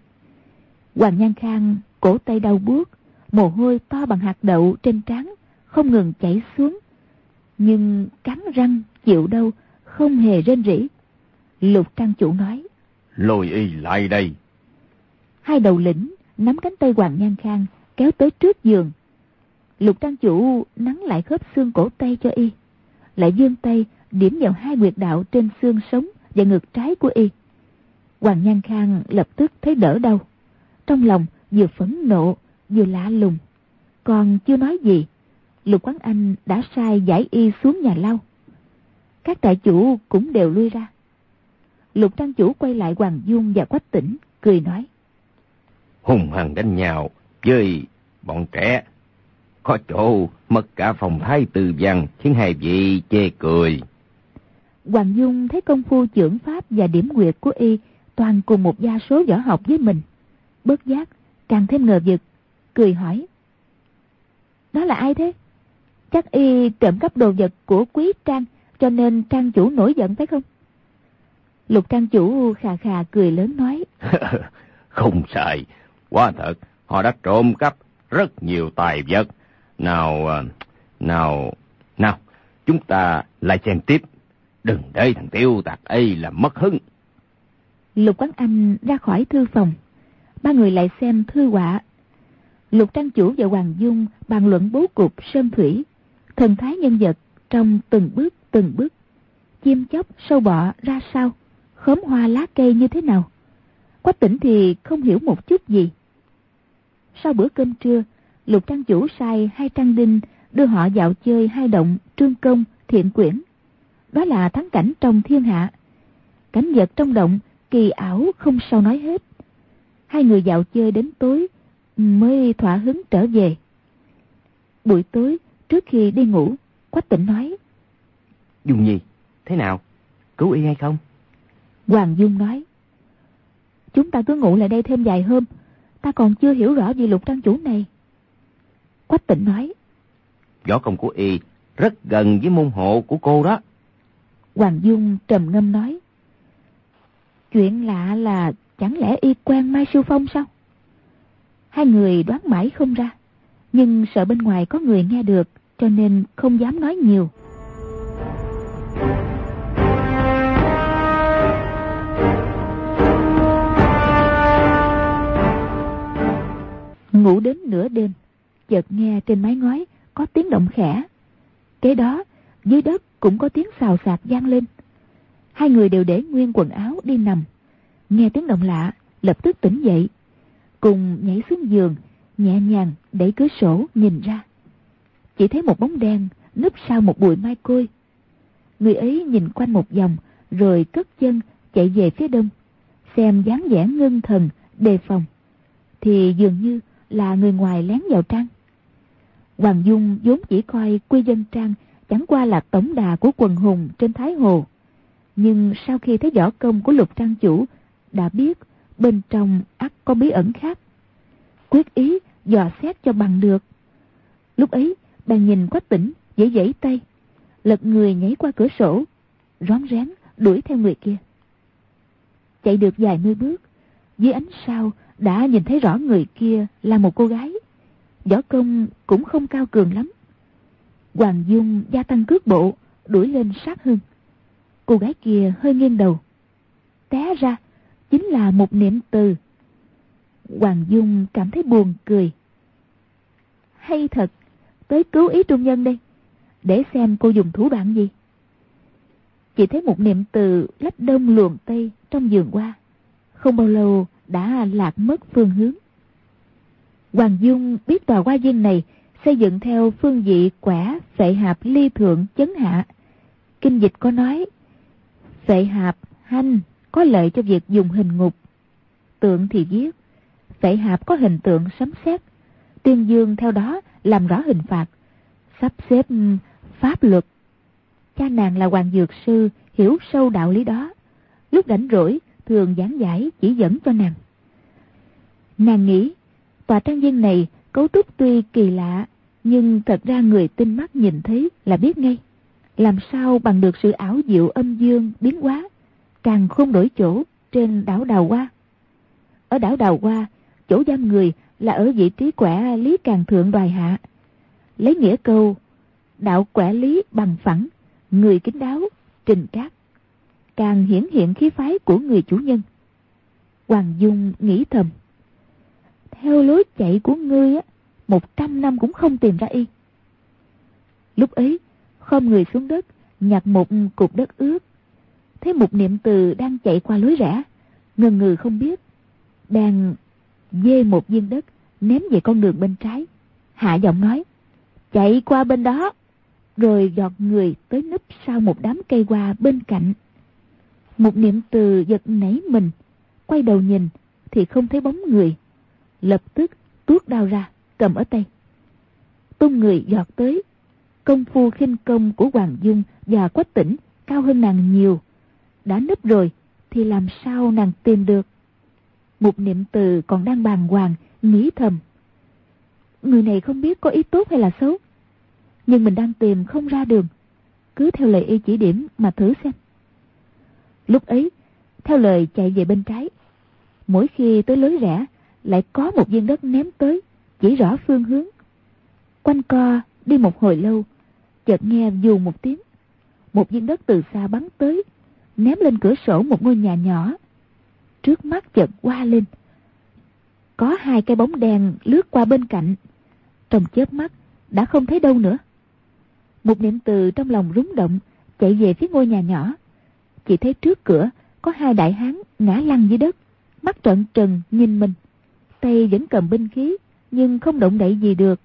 Hoàng Nhan Khang cổ tay đau buốt, mồ hôi to bằng hạt đậu trên trán không ngừng chảy xuống, nhưng cắn răng chịu đau không hề rên rỉ. Lục trang chủ nói: "Lôi y lại đây." Hai đầu lĩnh nắm cánh tay Hoàng Nhan Khang kéo tới trước giường. Lục trang chủ nắn lại khớp xương cổ tay cho y, lại vươn tay điểm vào hai huyệt đạo trên xương sống và ngực trái của y. Hoàng Nhan Khang lập tức thấy đỡ đau, trong lòng vừa phẫn nộ vừa lạ lùng. Còn chưa nói gì, Lục Quán Anh đã sai giải y xuống nhà lau. Các trại chủ cũng đều lui ra. Lục trang chủ quay lại Hoàng Dung và Quách Tĩnh cười nói: "Hùng hằng đánh nhau với bọn trẻ, có chỗ mất cả phòng thái từ văn, khiến hai vị chê cười." Hoàng Dung thấy công phu chưởng pháp và điểm nguyệt của y toàn cùng một gia số võ học với mình, bất giác càng thêm ngờ vực, cười hỏi: "Đó là ai thế? Chắc y trộm cắp đồ vật của quý trang, cho nên trang chủ nổi giận phải không?" Lục trang chủ khà khà cười lớn nói: "Không sai, quá thật, họ đã trộm cắp rất nhiều tài vật. Nào, chúng ta lại xem tiếp, đừng để thằng tiêu tạc ấy là mất hứng." Lục Quán Anh ra khỏi thư phòng, ba người lại xem thư họa. Lục trang chủ và Hoàng Dung bàn luận bố cục sơn thủy, thần thái nhân vật trong từng bước, chim chóc sâu bọ ra sao, khóm hoa lá cây như thế nào. Quách Tĩnh thì không hiểu một chút gì. Sau bữa cơm trưa, Lục trang chủ sai hai trang đinh đưa họ dạo chơi hai động Trương Công, Thiện Quyển. Đó là thắng cảnh trong thiên hạ, cảnh vật trong động kỳ ảo không sao nói hết. Hai người dạo chơi đến tối mới thỏa hứng trở về. Buổi tối trước khi đi ngủ, Quách Tĩnh nói: "Dung Nhi, thế nào? Cứu y hay không?" Hoàng Dung nói: "Chúng ta cứ ngủ lại đây thêm vài hôm, ta còn chưa hiểu rõ về lục trang chủ này." Quách Tĩnh nói: "Võ công của y rất gần với môn hộ của cô đó." Hoàng Dung trầm ngâm nói: "Chuyện lạ là chẳng lẽ y quen Mai Siêu Phong sao?" Hai người đoán mãi không ra, nhưng sợ bên ngoài có người nghe được, cho nên không dám nói nhiều. Ngủ đến nửa đêm, chợt nghe trên mái ngói có tiếng động khẽ. Kế đó, dưới đất cũng có tiếng xào xạc vang lên. Hai người đều để nguyên quần áo đi nằm. Nghe tiếng động lạ, lập tức tỉnh dậy, cùng nhảy xuống giường, nhẹ nhàng đẩy cửa sổ nhìn ra. Chỉ thấy một bóng đen núp sau một bụi mai côi. Người ấy nhìn quanh một vòng, rồi cất chân chạy về phía đông, xem dáng vẻ ngưng thần, đề phòng, thì dường như là người ngoài lén vào trang. Hoàng Dung vốn chỉ coi quy dân trang chẳng qua là tổng đà của quần hùng trên Thái Hồ, nhưng sau khi thấy võ công của lục trang chủ, đã biết bên trong ắt có bí ẩn khác, quyết ý dò xét cho bằng được. Lúc ấy, bà nhìn Quách Tĩnh dễ dãy tay, lật người nhảy qua cửa sổ, rón rén đuổi theo người kia. Chạy được vài mươi bước, dưới ánh sao đã nhìn thấy rõ người kia là một cô gái. Võ công cũng không cao cường lắm. Hoàng Dung gia tăng cước bộ, đuổi lên sát hơn. Cô gái kia hơi nghiêng đầu, té ra chính là một niệm từ. Hoàng Dung cảm thấy buồn cười. Hay thật, tới cứu ý trung nhân đây, để xem cô dùng thủ đoạn gì. Chỉ thấy một niệm từ lách đông luồn tây trong vườn hoa, không bao lâu đã lạc mất phương hướng. Hoàng Dung biết tòa hoa viên này xây dựng theo phương vị Quẻ, Phệ Hạp, Ly Thượng, Chấn Hạ. Kinh dịch có nói, Phệ Hạp, Hanh có lợi cho việc dùng hình ngục. Tượng thì viết, Phệ Hạp có hình tượng sấm sét, tuyên dương theo đó làm rõ hình phạt, sắp xếp pháp luật. Cha nàng là Hoàng Dược Sư hiểu sâu đạo lý đó, lúc rảnh rỗi thường giảng giải chỉ dẫn cho nàng. Nàng nghĩ tòa trang viên này cấu trúc tuy kỳ lạ, nhưng thật ra người tinh mắt nhìn thấy là biết ngay, làm sao bằng được sự ảo diệu âm dương biến hóa, càng không đổi chỗ trên đảo Đào Hoa. Ở đảo Đào Hoa, chỗ giam người là ở vị trí Quẻ Lý Càng Thượng Đoài Hạ. Lấy nghĩa câu, đạo Quẻ Lý bằng phẳng, người kín đáo, trình cát, càng hiển hiện khí phái của người chủ nhân. Hoàng Dung nghĩ thầm, theo lối chạy của ngươi á, 100 năm cũng không tìm ra y. Lúc ấy, khom người xuống đất, nhặt một cục đất ướt, thấy một niệm từ đang chạy qua lối rẽ, ngần ngừ không biết, đang dê một viên đất ném về con đường bên trái, hạ giọng nói, chạy qua bên đó, rồi giọt người tới núp sau một đám cây hoa bên cạnh. Một niệm từ giật nảy mình, quay đầu nhìn thì không thấy bóng người, lập tức tuốt đao ra cầm ở tay, tung người giọt tới. Công phu khinh công của Hoàng Dung và Quách Tĩnh cao hơn nàng nhiều, đã núp rồi thì làm sao nàng tìm được. Một niệm từ còn đang bàng hoàng nghĩ thầm, người này không biết có ý tốt hay là xấu, nhưng mình đang tìm không ra đường, cứ theo lời y chỉ điểm mà thử xem. Lúc ấy theo lời chạy về bên trái, mỗi khi tới lối rẽ lại có một viên đất ném tới, chỉ rõ phương hướng. Quanh co đi một hồi lâu, chợt nghe dù một tiếng, một viên đất từ xa bắn tới, ném lên cửa sổ một ngôi nhà nhỏ. Trước mắt chợt qua lên, có hai cái bóng đen lướt qua bên cạnh, trong chớp mắt đã không thấy đâu nữa. Một niệm từ trong lòng rúng động, chạy về phía ngôi nhà nhỏ. Chỉ thấy trước cửa có hai đại hán ngã lăn dưới đất, mắt trợn trừng nhìn mình, tay vẫn cầm binh khí nhưng không động đậy gì được,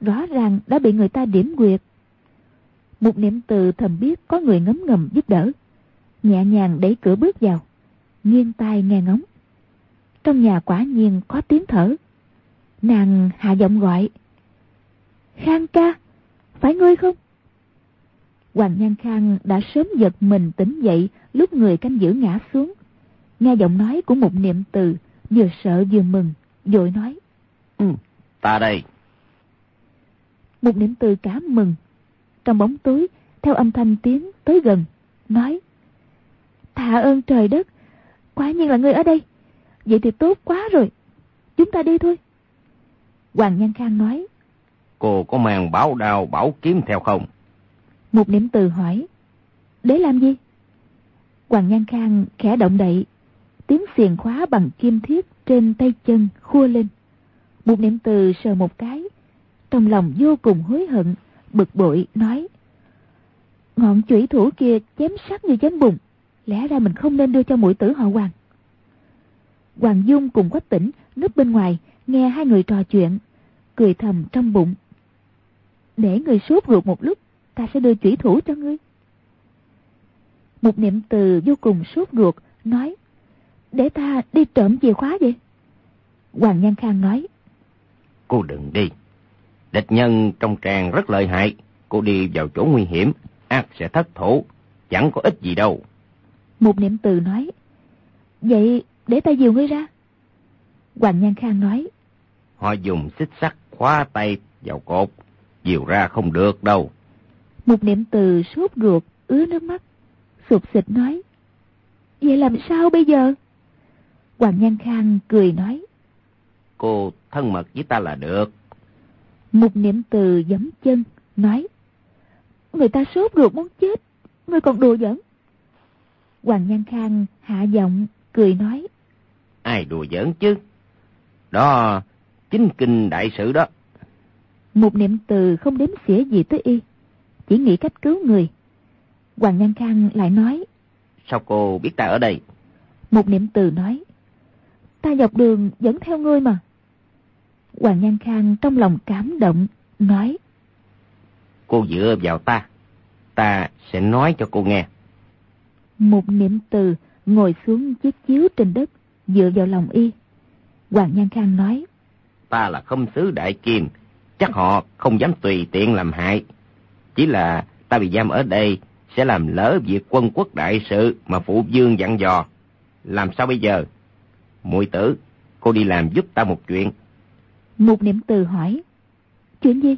rõ ràng đã bị người ta điểm quyệt. Một niệm từ thầm biết có người ngấm ngầm giúp đỡ, nhẹ nhàng đẩy cửa bước vào, nghiêng tai nghe ngóng. Trong nhà quả nhiên có tiếng thở. Nàng hạ giọng gọi, Khang ca, phải ngươi không? Hoàng Nhan Khang đã sớm giật mình tỉnh dậy lúc người canh giữ ngã xuống. Nghe giọng nói của một niệm từ, vừa sợ vừa mừng, vội nói, ta đây. Một niệm từ cả mừng, trong bóng tối theo âm thanh tiến tới gần, nói, tạ ơn trời đất, quả nhiên là ngươi ở đây, vậy thì tốt quá rồi, chúng ta đi thôi. Hoàng Nhan Khang nói, cô có mang bảo đao bảo kiếm theo không? Một niệm từ hỏi, để làm gì? Hoàng Nhan Khang khẽ động đậy, tiếng xiềng khóa bằng kim thiết trên tay chân khua lên. Một niệm từ sờ một cái, trong lòng vô cùng hối hận, bực bội nói, ngọn chủy thủ kia chém sắc như chém bùn, lẽ ra mình không nên đưa cho muội tử họ Hoàng. Hoàng Dung cùng Quách Tĩnh núp bên ngoài nghe hai người trò chuyện, cười thầm trong bụng, để người sốt ruột một lúc, ta sẽ đưa chủy thủ cho ngươi. Một niệm từ vô cùng sốt ruột nói, để ta đi trộm chìa khóa vậy? Hoàng Nhan Khang nói, cô đừng đi, địch nhân trong tràng rất lợi hại, cô đi vào chỗ nguy hiểm, ác sẽ thất thủ, chẳng có ích gì đâu. Một niệm từ nói, vậy để ta dìu ngươi ra. Hoàng Nhan Khang nói, họ dùng xích sắt khóa tay vào cột, dìu ra không được đâu. Một niệm từ sốt ruột ứa nước mắt, sụt sịt nói: "Vậy làm sao bây giờ?" Hoàng Nhan Khang cười nói: "Cô thân mật với ta là được." Mục Niệm Từ giẫm chân nói: "Người ta sốt ruột muốn chết, ngươi còn đùa giỡn." Hoàng Nhan Khang hạ giọng cười nói: "Ai đùa giỡn chứ, đó chính kinh đại sự đó." Một Niệm Từ không đếm xỉa gì tới y, chỉ nghĩ cách cứu người. Hoàng Nhan Khang lại nói: "Sao cô biết ta ở đây?" Một Niệm Từ nói: "Ta dọc đường dẫn theo ngươi mà." Hoàng Nhan Khang trong lòng cảm động nói: "Cô dựa vào ta, ta sẽ nói cho cô nghe." Một Niệm Từ ngồi xuống chiếc chiếu trên đất, dựa vào lòng y. Hoàng Nhan Khang nói: "Ta là khâm sứ Đại Kim, chắc họ không dám tùy tiện làm hại. Chỉ là ta bị giam ở đây sẽ làm lỡ việc quân quốc đại sự mà phụ vương dặn dò. Làm sao bây giờ? Muội tử, cô đi làm giúp ta một chuyện." Một Niệm Từ hỏi: "Chuyện gì?"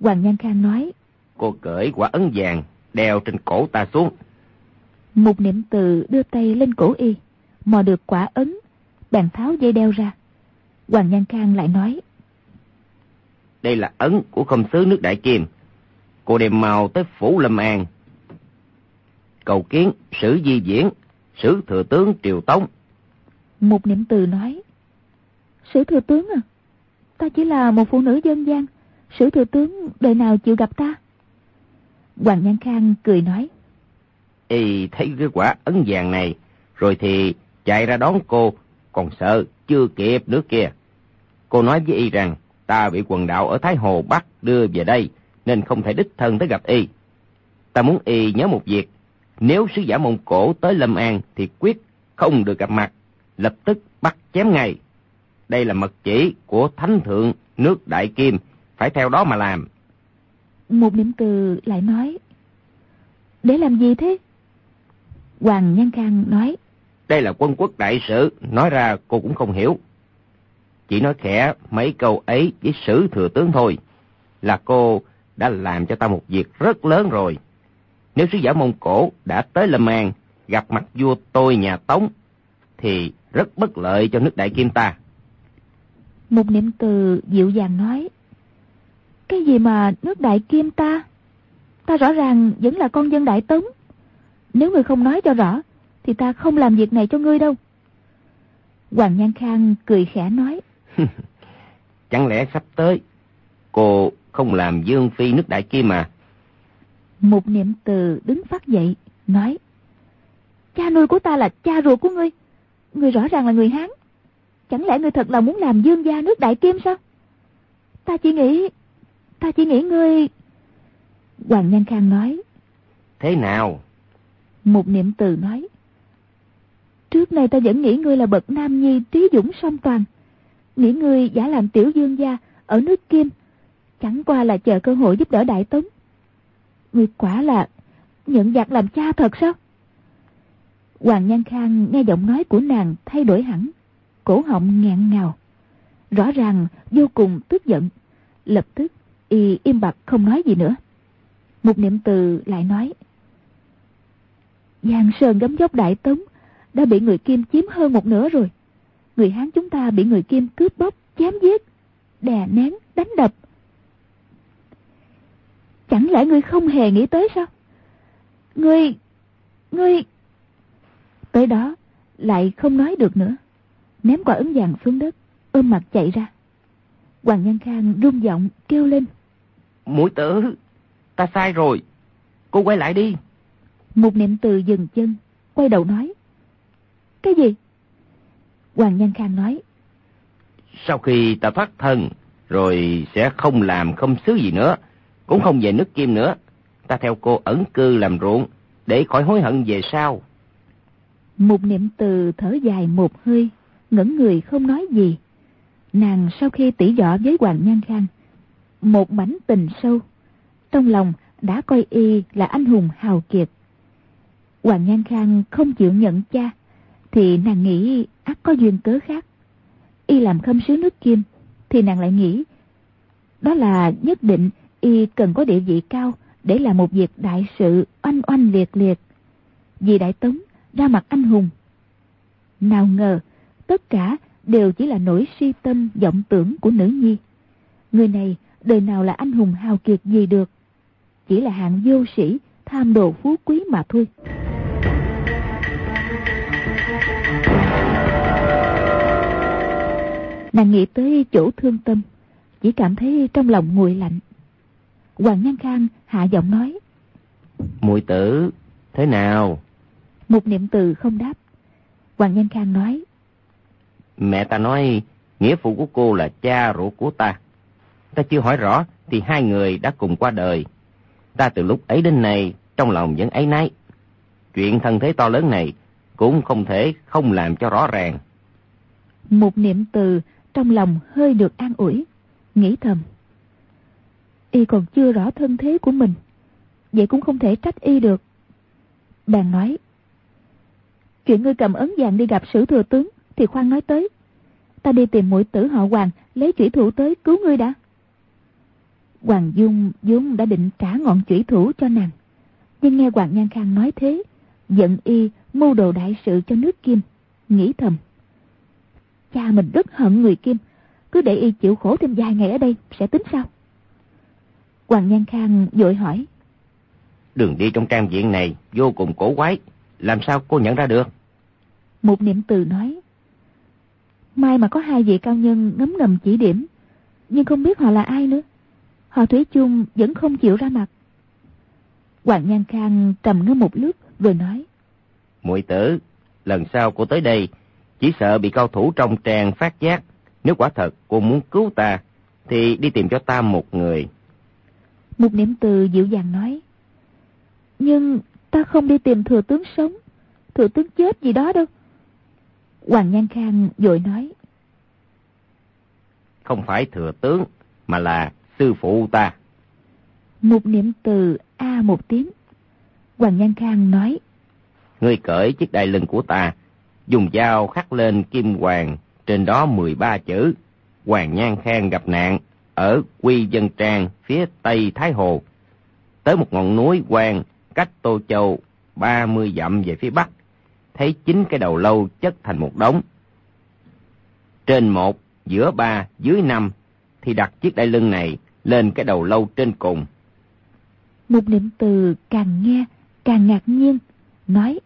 Hoàng Nhan Khang nói: "Cô cởi quả ấn vàng đeo trên cổ ta xuống." Một Niệm Từ đưa tay lên cổ y, mò được quả ấn, bèn tháo dây đeo ra. Hoàng Nhan Khang lại nói: "Đây là ấn của khâm sứ nước Đại Kim, cô đem mau tới phủ Lâm An cầu kiến Sử Di Viễn, Sử Thừa Tướng Triều Tống." Một Niệm Từ nói: "Sử Thừa Tướng à, ta chỉ là một phụ nữ dân gian, Sử Thừa Tướng đời nào chịu gặp ta?" Hoàng Nhan Khang cười nói: "Y thấy cái quả ấn vàng này rồi thì chạy ra đón cô, còn sợ chưa kịp nữa kia. Cô nói với y rằng ta bị quần đạo ở Thái Hồ Bắc đưa về đây nên không thể đích thân tới gặp y. Ta muốn y nhớ một việc, nếu sứ giả Mông Cổ tới Lâm An thì quyết không được gặp mặt, lập tức bắt chém ngay. Đây là mật chỉ của Thánh Thượng nước Đại Kim, phải theo đó mà làm." Một Niệm Từ lại nói: "Để làm gì thế?" Hoàng Nhan Khang nói: "Đây là quân quốc đại sự, nói ra cô cũng không hiểu. Chỉ nói khẽ mấy câu ấy với Sử Thừa Tướng thôi là cô đã làm cho ta một việc rất lớn rồi. Nếu sứ giả Mông Cổ đã tới Lâm An gặp mặt vua tôi nhà Tống thì rất bất lợi cho nước Đại Kim ta." Một Niệm Từ dịu dàng nói: "Cái gì mà nước Đại Kim ta? Ta rõ ràng vẫn là con dân Đại Tống. Nếu ngươi không nói cho rõ thì ta không làm việc này cho ngươi đâu." Hoàng Nhan Khang cười khẽ nói: "Chẳng lẽ sắp tới cô không làm vương phi nước Đại Kim mà?" Một Niệm Từ đứng phát dậy nói: "Cha nuôi của ta là cha ruột của ngươi, ngươi rõ ràng là người Hán. Chẳng lẽ ngươi thật là muốn làm vương gia nước Đại Kim sao? Ta chỉ nghĩ ngươi..." Hoàng Nhan Khang nói: "Thế nào?" Một Niệm Từ nói: "Trước nay ta vẫn nghĩ ngươi là bậc nam nhi trí dũng song toàn, nghĩ ngươi giả làm tiểu vương gia ở nước Kim, chẳng qua là chờ cơ hội giúp đỡ Đại Tống. Ngươi quả là nhận giặc làm cha thật sao?" Hoàng Nhan Khang nghe giọng nói của nàng thay đổi hẳn, cổ họng nghẹn ngào, rõ ràng vô cùng tức giận. Lập tức y im bặt không nói gì nữa. Một Niệm Từ lại nói: "Giang sơn gấm dốc Đại Tống đã bị người Kim chiếm hơn một nửa rồi. Người Hán chúng ta bị người Kim cướp bóc, chém giết, đè nén, đánh đập. Chẳng lẽ ngươi không hề nghĩ tới sao? Ngươi Tới đó lại không nói được nữa, ném quả ấn vàng xuống đất, ôm mặt chạy ra. Hoàng Nhan Khang run giọng kêu lên: "Muội tử, ta sai rồi, cô quay lại đi." Một Niệm Từ dừng chân, quay đầu nói: "Cái gì?" Hoàng Nhan Khang nói: "Sau khi ta thoát thân rồi sẽ không làm khâm sứ gì nữa, cũng không về nước Kim nữa. Ta theo cô ẩn cư làm ruộng để khỏi hối hận về sau." Một Niệm Từ thở dài một hơi, ngẩn người không nói gì. Nàng sau khi tỉ võ với Hoàng Nhan Khang một mảnh tình sâu, trong lòng đã coi y là anh hùng hào kiệt. Hoàng Nhan Khang không chịu nhận cha thì nàng nghĩ ắt có duyên cớ khác. Y làm khâm sứ nước Kim thì nàng lại nghĩ đó là nhất định y cần có địa vị cao để làm một việc đại sự oanh oanh liệt liệt. vì Đại Tống ra mặt anh hùng. Nào ngờ tất cả đều chỉ là nỗi si tâm vọng tưởng của nữ nhi. Người này đời nào là anh hùng hào kiệt gì được, chỉ là hạng vô sĩ tham đồ phú quý mà thôi. Nàng nghĩ tới chỗ thương tâm, chỉ cảm thấy trong lòng nguội lạnh. Hoàng Nhan Khang hạ giọng nói: "Muội tử thế nào?" Một Niệm Từ không đáp. Hoàng Nhan Khang nói: "Mẹ ta nói nghĩa phụ của cô là cha ruột của ta. Ta chưa hỏi rõ thì hai người đã cùng qua đời. Ta từ lúc ấy đến nay trong lòng vẫn áy náy. Chuyện thân thế to lớn này cũng không thể không làm cho rõ ràng." Một Niệm Từ trong lòng hơi được an ủi, nghĩ thầm: y còn chưa rõ thân thế của mình, vậy cũng không thể trách y được. Bèn nói: "Chuyện ngươi cầm ấn vàng đi gặp sử thừa tướng thì khoan nói tới. Ta đi tìm muội tử họ Hoàng lấy chủy thủ tới cứu ngươi đã." Hoàng Dung vốn đã định trả ngọn chủy thủ cho nàng, nhưng nghe Hoàng Nhan Khang nói thế, giận y mưu đồ đại sự cho nước Kim, nghĩ thầm: cha mình rất hận người Kim, cứ để y chịu khổ thêm vài ngày ở đây sẽ tính sao? Hoàng Nhan Khang vội hỏi: "Đường đi trong trang viện này vô cùng cổ quái, làm sao cô nhận ra được?" Một Niệm Từ nói: "May mà có hai vị cao nhân ngấm ngầm chỉ điểm, nhưng không biết họ là ai nữa. Họ thủy chung vẫn không chịu ra mặt." Hoàng Nhan Khang trầm ngâm một lúc rồi nói: "Muội tử, lần sau cô tới đây chỉ sợ bị cao thủ trong trang phát giác. Nếu quả thật cô muốn cứu ta thì đi tìm cho ta một người." Một Niệm Từ dịu dàng nói: "Nhưng ta không đi tìm thừa tướng sống, thừa tướng chết gì đó đâu." Hoàng Nhan Khang vội nói: "Không phải thừa tướng mà là sư phụ ta." Một Niệm Từ a một tiếng. Hoàng Nhan Khang nói: "Ngươi cởi chiếc đai lưng của ta, dùng dao khắc lên kim hoàng, trên đó 13 chữ: Hoàng Nhan Khang gặp nạn ở Quy Dân Trang phía tây Thái Hồ, tới một ngọn núi quan cách Tô Châu 30 dặm về phía bắc, thấy 9 cái đầu lâu chất thành một đống. Trên 1, giữa 3, dưới 5 thì đặt chiếc đai lưng này lên cái đầu lâu trên cùng." Một Niệm Từ càng nghe càng ngạc nhiên, nói: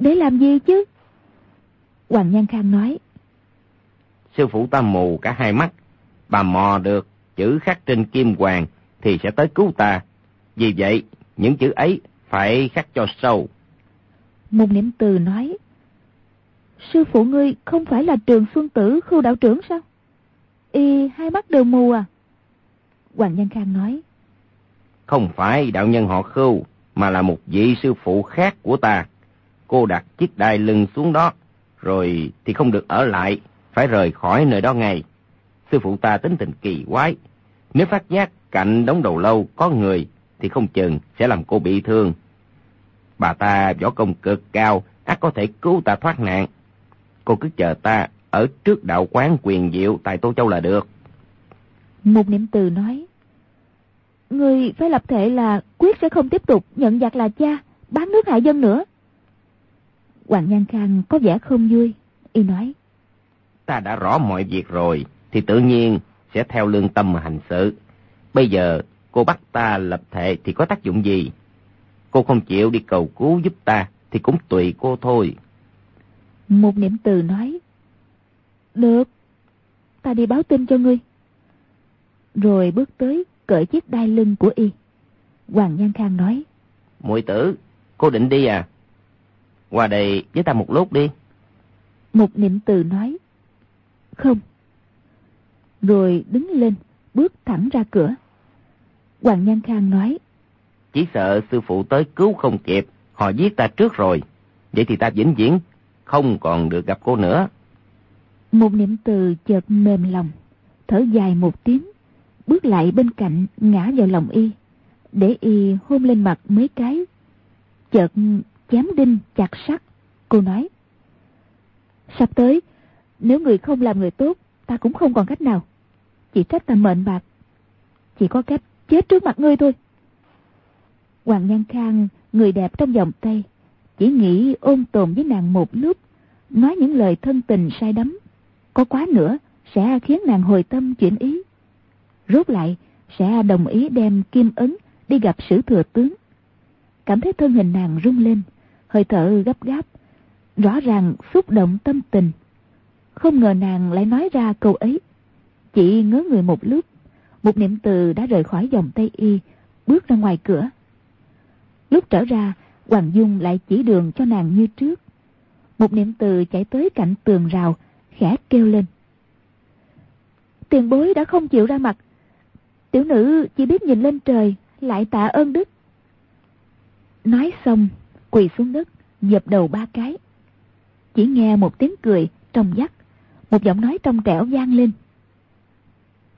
"Để làm gì chứ?" Hoàng Nhan Khang nói: "Sư phụ ta mù cả hai mắt, bà mò được chữ khắc trên kim hoàng thì sẽ tới cứu ta. Vì vậy những chữ ấy phải khắc cho sâu." Một Niệm Từ nói: "Sư phụ ngươi không phải là Trường Xuân Tử Khưu đạo trưởng sao? Y hai mắt đều mù à?" Hoàng Nhan Khang nói: "Không phải đạo nhân họ Khưu, mà là một vị sư phụ khác của ta. Cô đặt chiếc đai lưng xuống đó rồi thì không được ở lại, phải rời khỏi nơi đó ngay. Sư phụ ta tính tình kỳ quái, nếu phát giác cạnh đống đầu lâu có người thì không chừng sẽ làm cô bị thương. Bà ta võ công cực cao, ắt có thể cứu ta thoát nạn. Cô cứ chờ ta ở trước đạo quán Quyền Diệu tại Tô Châu là được." Một Niệm Từ nói: "Ngươi phải lập thệ là quyết sẽ không tiếp tục nhận giặc là cha, bán nước hại dân nữa." Hoàng Nhan Khang có vẻ không vui, y nói: "Ta đã rõ mọi việc rồi thì tự nhiên sẽ theo lương tâm mà hành sự. Bây giờ cô bắt ta lập thệ thì có tác dụng gì? Cô không chịu đi cầu cứu giúp ta thì cũng tùy cô thôi." Một Niệm Từ nói: "Được, ta đi báo tin cho ngươi." Rồi bước tới cởi chiếc đai lưng của y. Hoàng Nhan Khang nói: "Muội tử, cô định đi à? Qua đây với ta một lúc đi." Một Niệm Từ nói: "Không." Rồi đứng lên bước thẳng ra cửa. Hoàng Nhan Khang nói: "Chỉ sợ sư phụ tới cứu không kịp, họ giết ta trước rồi. Vậy thì ta vĩnh viễn không còn được gặp cô nữa." Một Niệm Từ chợt mềm lòng, thở dài một tiếng, bước lại bên cạnh ngã vào lòng y, để y hôn lên mặt mấy cái. Chợt chém đinh chặt sắt, cô nói: "Sắp tới nếu người không làm người tốt, ta cũng không còn cách nào. Chỉ trách ta mệnh bạc, chỉ có cách chết trước mặt ngươi thôi." Hoàng Nhan Khang, người đẹp trong vòng tay, chỉ nghĩ ôn tồn với nàng một lúc, nói những lời thân tình say đắm, có quá nữa sẽ khiến nàng hồi tâm chuyển ý, rốt lại sẽ đồng ý đem kim ấn đi gặp sử thừa tướng. Cảm thấy thân hình nàng rung lên, hơi thở gấp gáp, rõ ràng xúc động tâm tình. Không ngờ nàng lại nói ra câu ấy. Chị ngớ người một lúc, một niệm từ đã rời khỏi vòng tay y, bước ra ngoài cửa. Lúc trở ra, Hoàng Dung lại chỉ đường cho nàng như trước. Một niệm từ chạy tới cạnh tường rào, khẽ kêu lên: tiền bối đã không chịu ra mặt, tiểu nữ chỉ biết nhìn lên trời, lại tạ ơn đức. Nói xong, quỳ xuống đất, dập đầu 3 cái. Chỉ nghe một tiếng cười trong vắt, một giọng nói trong trẻo vang lên: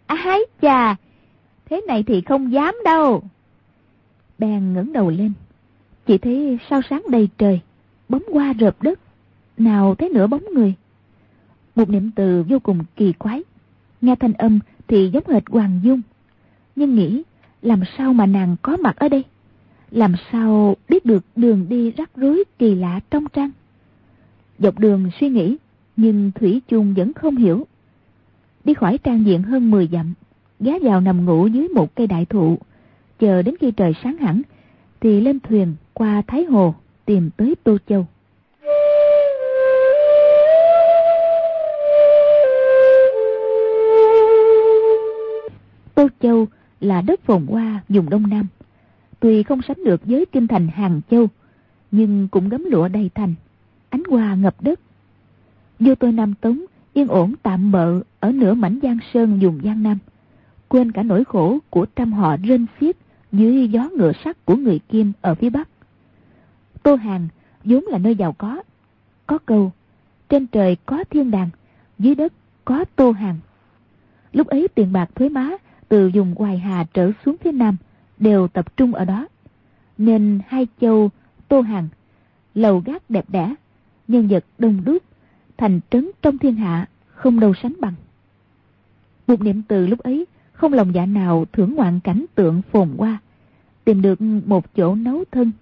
ái chà, thế này thì không dám đâu. Bèn ngẩng đầu lên, chỉ thấy sao sáng đầy trời, bóng hoa rợp đất, nào thấy nửa bóng người. Một niệm từ vô cùng kỳ quái, nghe thanh âm thì giống hệt Hoàng Dung, nhưng nghĩ làm sao mà nàng có mặt ở đây, làm sao biết được đường đi rắc rối kỳ lạ trong trăng. Dọc đường suy nghĩ, nhưng thủy chung vẫn không hiểu. Đi khỏi trang diện hơn 10 dặm, ghé vào nằm ngủ dưới một cây đại thụ, chờ đến khi trời sáng hẳn thì lên thuyền qua Thái Hồ tìm tới Tô Châu. Tô Châu là đất phồn hoa vùng Đông Nam, tuy không sánh được với kinh thành Hàng Châu, nhưng cũng gấm lụa đầy thành, ánh hoa ngập đất. Vua Tô Nam Tống yên ổn tạm bợ ở nửa mảnh Giang Sơn vùng Giang Nam, quên cả nỗi khổ của trăm họ rên xiết dưới gió ngựa sắt của người Kim ở phía Bắc. Tô Hàn vốn là nơi giàu có, câu trên trời có thiên đàng, dưới đất có Tô Hàn. Lúc ấy tiền bạc thuế má từ vùng Hoài Hà trở xuống phía Nam đều tập trung ở đó, nên hai châu Tô Hàn lầu gác đẹp đẽ, nhân vật đông đúc, thành trấn trong thiên hạ không đâu sánh bằng. Một niệm từ lúc ấy không lòng dạ nào thưởng ngoạn cảnh tượng phồn hoa, tìm được một chỗ nấu thân.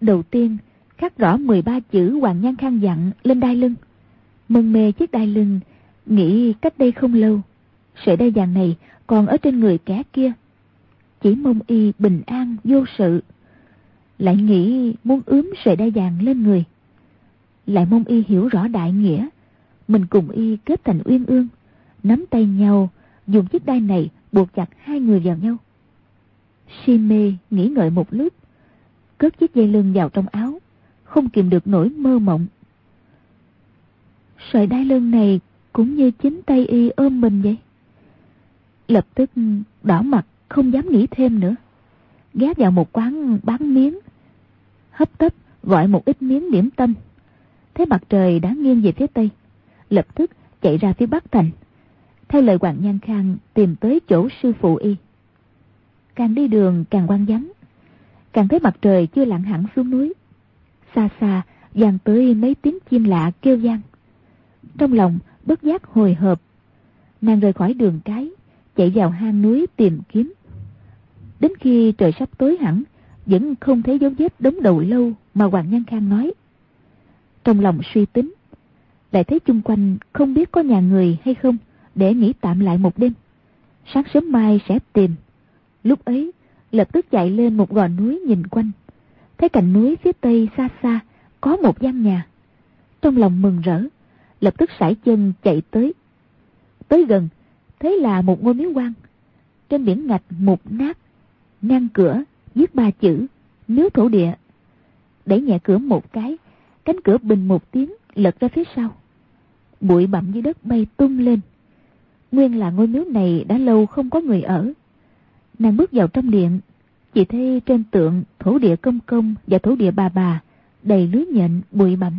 Đầu tiên khắc rõ 13 chữ Hoàng Nhan Khang dặn lên đai lưng. Mân mê chiếc đai lưng, nghĩ cách đây không lâu sợi đai vàng này còn ở trên người kẻ kia, chỉ mong y bình an vô sự. Lại nghĩ muốn ướm sợi đai vàng lên người, lại mong y hiểu rõ đại nghĩa, mình cùng y kết thành uyên ương, nắm tay nhau, dùng chiếc đai này buộc chặt hai người vào nhau. Si mê nghĩ ngợi một lúc, cất chiếc dây lưng vào trong áo, không kìm được nỗi mơ mộng. Sợi đai lưng này cũng như chính tay y ôm mình vậy. Lập tức đỏ mặt không dám nghĩ thêm nữa, ghé vào một quán bán miếng, hấp tấp gọi một ít miếng điểm tâm. Thấy mặt trời đã nghiêng về phía Tây, lập tức chạy ra phía Bắc thành, theo lời Hoàng Nhan Khang tìm tới chỗ sư phụ y. Càng đi đường càng hoang vắng, càng thấy mặt trời chưa lặn hẳn xuống núi. Xa xa vang tới mấy tiếng chim lạ kêu vang, trong lòng bất giác hồi hộp. Nàng rời khỏi đường cái, chạy vào hang núi tìm kiếm. Đến khi trời sắp tối hẳn, vẫn không thấy dấu vết đống đầu lâu mà Hoàng Nhan Khang nói. Trong lòng suy tính, lại thấy chung quanh không biết có nhà người hay không, để nghỉ tạm lại một đêm, sáng sớm mai sẽ tìm. Lúc ấy lập tức chạy lên một gò núi nhìn quanh, thấy cạnh núi phía Tây xa xa có một gian nhà. Trong lòng mừng rỡ, lập tức sải chân chạy tới. Tới gần, thấy là một ngôi miếu quan, trên biển ngạch mục nát, ngang cửa viết 3 chữ miếu thổ địa. Đẩy nhẹ cửa một cái, cánh cửa bình một tiếng lật ra phía sau, bụi bặm dưới đất bay tung lên. Nguyên là ngôi miếu này đã lâu không có người ở. Nàng bước vào trong điện, chỉ thấy trên tượng thổ địa công công và thổ địa bà đầy lưới nhện bụi bặm.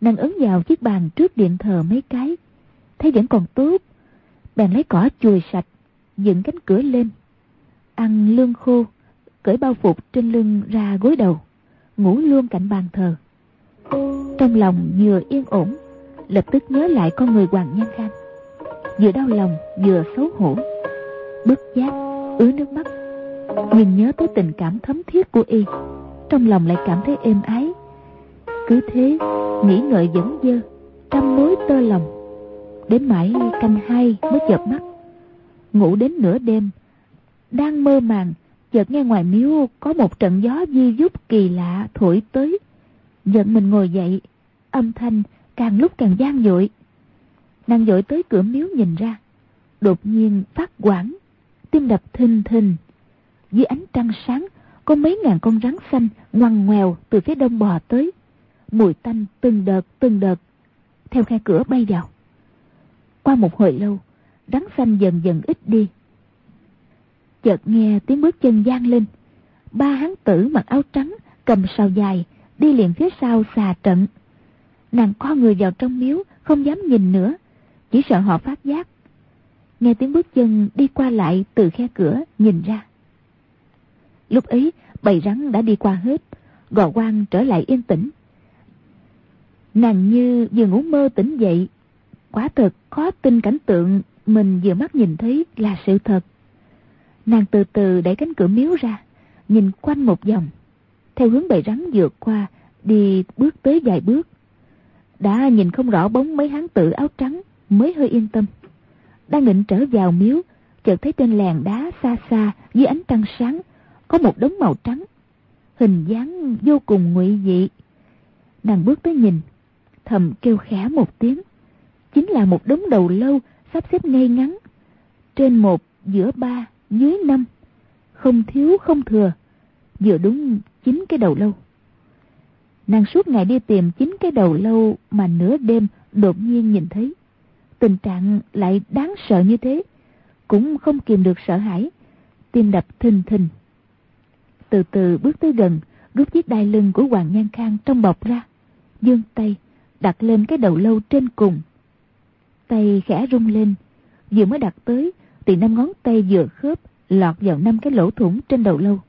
Nàng ấn vào chiếc bàn trước điện thờ mấy cái, thấy vẫn còn tốt, bèn lấy cỏ chùi sạch, dựng cánh cửa lên, ăn lương khô, cởi bao phục trên lưng ra gối đầu, ngủ luôn cạnh bàn thờ. Trong lòng vừa yên ổn, lập tức nhớ lại con người Hoàng Nhan Khang, vừa đau lòng vừa xấu hổ, bất giác ứa nước mắt. Nhưng nhớ tới tình cảm thấm thiết của y, trong lòng lại cảm thấy êm ái, Cứ thế nghĩ ngợi vẫn dơ, trăm mối tơ lòng. Đến mãi canh hai mới chợp mắt. Ngủ đến nửa đêm, đang mơ màng, chợt nghe ngoài miếu có một trận gió vi vút kỳ lạ thổi tới. Giận mình ngồi dậy, âm thanh càng lúc càng vang dội. Nàng dội tới cửa miếu nhìn ra, đột nhiên phát hoảng, tim đập thình thình. Dưới ánh trăng sáng, có mấy ngàn con rắn xanh ngoằn ngoèo từ phía đông bò tới. Mùi tanh từng đợt theo khe cửa bay vào. Qua một hồi lâu, rắn xanh dần dần ít đi. Chợt nghe tiếng bước chân vang lên. Ba hán tử mặc áo trắng, cầm sào dài, đi liền phía sau xà trận. Nàng co người vào trong miếu, không dám nhìn nữa, chỉ sợ họ phát giác. Nghe tiếng bước chân đi qua lại từ khe cửa nhìn ra. Lúc ấy bầy rắn đã đi qua hết, gò quan trở lại yên tĩnh. Nàng như vừa ngủ mơ tỉnh dậy. Quả thật khó tin cảnh tượng mình vừa mắt nhìn thấy là sự thật. Nàng từ từ đẩy cánh cửa miếu ra, nhìn quanh một vòng, theo hướng bầy rắn vượt qua, đi bước tới vài bước. Đã nhìn không rõ bóng mấy hán tử áo trắng, mới hơi yên tâm. Đang định trở vào miếu, chợt thấy trên lèn đá xa xa dưới ánh trăng sáng có một đống màu trắng, hình dáng vô cùng nguy dị. Nàng bước tới nhìn, thầm kêu khẽ một tiếng. Chính là một đống đầu lâu sắp xếp ngay ngắn, trên một, giữa ba, dưới năm, không thiếu không thừa, vừa đúng 9 cái đầu lâu. Nàng suốt ngày đi tìm 9 cái đầu lâu mà nửa đêm đột nhiên nhìn thấy tình trạng lại đáng sợ như thế, cũng không kìm được sợ hãi, tim đập thình thình. Từ từ bước tới gần, rút chiếc đai lưng của Hoàng Nhan Khang trong bọc ra, giương tay đặt lên cái đầu lâu trên cùng. Tay khẽ rung lên, vừa mới đặt tới thì 5 ngón tay vừa khớp lọt vào 5 cái lỗ thủng trên đầu lâu.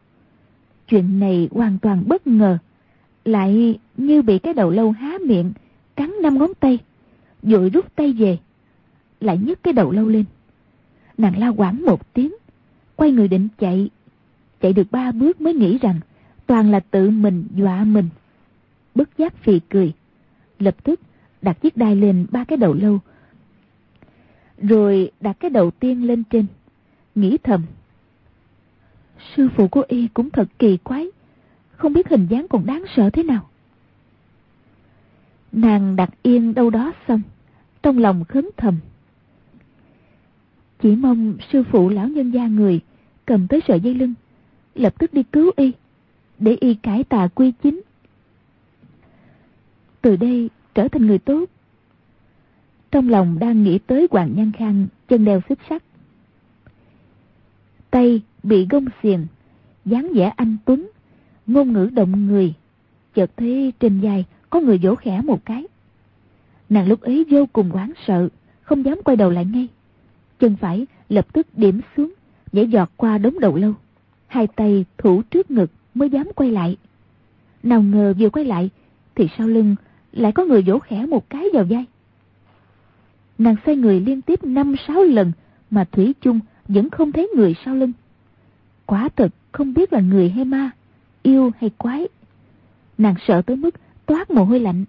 Chuyện này hoàn toàn bất ngờ, lại như bị cái đầu lâu há miệng cắn 5 ngón tay, vội rút tay về, lại nhấc cái đầu lâu lên. Nàng la hoảng một tiếng, quay người định chạy. Chạy được 3 bước mới nghĩ rằng toàn là tự mình dọa mình, bất giác phì cười, lập tức đặt chiếc đai lên 3 cái đầu lâu, rồi đặt cái đầu tiên lên trên. Nghĩ thầm, sư phụ của y cũng thật kỳ quái, không biết hình dáng còn đáng sợ thế nào. Nàng đặt yên đâu đó xong, trong lòng khấn thầm, chỉ mong sư phụ lão nhân gia người cầm tới sợi dây lưng, lập tức đi cứu y, để y cải tà quy chính, từ đây trở thành người tốt. Trong lòng đang nghĩ tới Hoàng Nhan Khang chân đeo xích sắt, tay bị gông xiềng, dáng vẻ anh tuấn, ngôn ngữ động người, chợt thấy trên vai có người vỗ khẽ một cái. Nàng lúc ấy vô cùng hoảng sợ, không dám quay đầu lại ngay. Chân phải lập tức điểm xuống, nhảy giọt qua đống đầu lâu, hai tay thủ trước ngực mới dám quay lại. Nào ngờ vừa quay lại thì sau lưng lại có người vỗ khẽ một cái vào vai. Nàng xoay người liên tiếp 5-6 lần mà thủy chung vẫn không thấy người sau lưng. Quả thật không biết là người hay ma, yêu hay quái. Nàng sợ tới mức toát mồ hôi lạnh,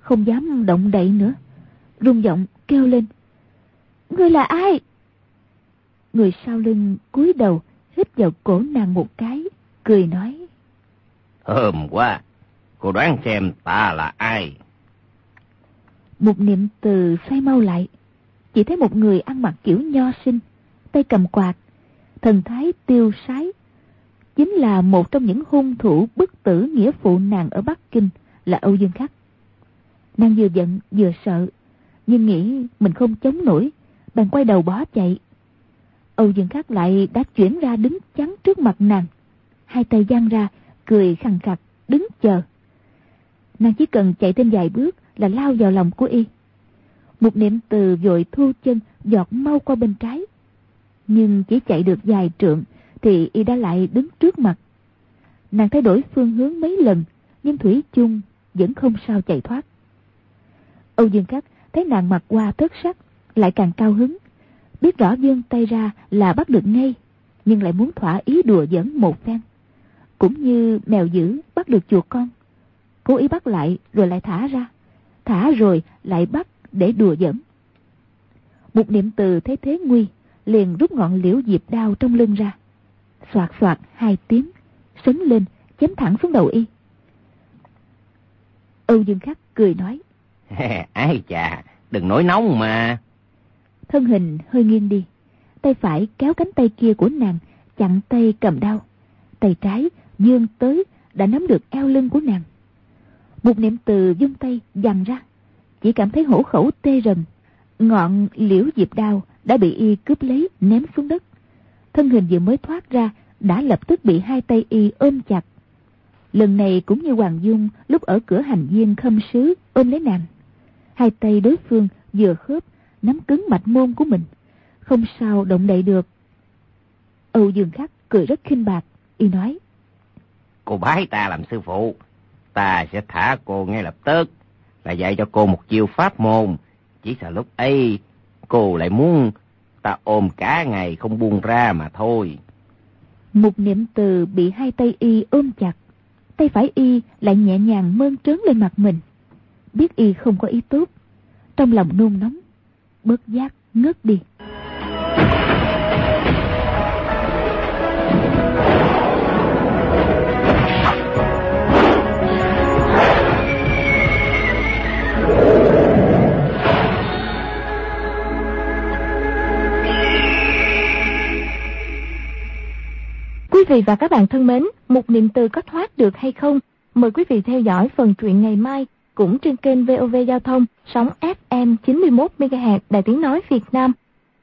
không dám động đậy nữa, run giọng kêu lên: "Ngươi là ai?" Người sau lưng cúi đầu hít vào cổ nàng một cái, cười nói: "Hôm qua, cô đoán xem ta là ai?" Một niệm từ xoay mau lại, chỉ thấy một người ăn mặc kiểu nho sinh, tay cầm quạt, thần thái tiêu sái, chính là một trong những hung thủ bức tử nghĩa phụ nàng ở Bắc Kinh là Âu Dương Khắc. Nàng vừa giận vừa sợ, nhưng nghĩ mình không chống nổi, bèn quay đầu bỏ chạy. Âu Dương Khắc lại đã chuyển ra đứng chắn trước mặt nàng, hai tay giang ra, cười khằng khặc đứng chờ. Nàng chỉ cần chạy thêm vài bước là lao vào lòng của y. Một niệm từ vội thu chân giọt mau qua bên trái, nhưng chỉ chạy được vài trượng thì y đã lại đứng trước mặt. Nàng thay đổi phương hướng mấy lần, nhưng thủy chung vẫn không sao chạy thoát. Âu Dương Khắc thấy nàng mặc hoa thất sắc, lại càng cao hứng, biết rõ vươn tay ra là bắt được ngay, nhưng lại muốn thỏa ý đùa giỡn một phen, cũng như mèo dữ bắt được chuột con. cố ý bắt lại rồi lại thả ra, thả rồi lại bắt để đùa giỡn. Một niệm từ thấy thế nguy, liền rút ngọn liễu diệp đao trong lưng ra, xoạt xoạt hai tiếng, sấn lên chém thẳng xuống đầu y. Âu Dương Khắc cười nói: Ái chà, đừng nổi nóng mà. Thân hình hơi nghiêng đi, tay phải kéo cánh tay kia của nàng chặn tay cầm đao, tay trái vươn tới đã nắm được eo lưng của nàng. Một niệm từ vung tay giằng ra, chỉ cảm thấy hổ khẩu tê rần, ngọn liễu diệp đao đã bị y cướp lấy ném xuống đất. Thân hình vừa mới thoát ra đã lập tức bị hai tay y ôm chặt. Lần này cũng như Hoàng Dung lúc ở cửa hành viên khâm sứ ôm lấy nàng, hai tay đối phương vừa khớp nắm cứng mạch môn của mình, không sao động đậy được. Âu Dương Khắc cười rất khinh bạc, y nói: Cô bái ta làm sư phụ, ta sẽ thả cô ngay lập tức, là dạy cho cô một chiêu pháp môn, chỉ sợ lúc ấy cô lại muốn ta ôm cả ngày không buông ra mà thôi. Một niệm từ bị hai tay y ôm chặt, tay phải y lại nhẹ nhàng mơn trớn lên mặt mình. Biết y không có ý tốt, trong lòng nôn nóng, bất giác ngất đi. Quý vị và các bạn thân mến, một niệm từ có thoát được hay không? Mời quý vị theo dõi phần truyện ngày mai cũng trên kênh VOV Giao thông, sóng FM 91MHz Đài Tiếng Nói Việt Nam.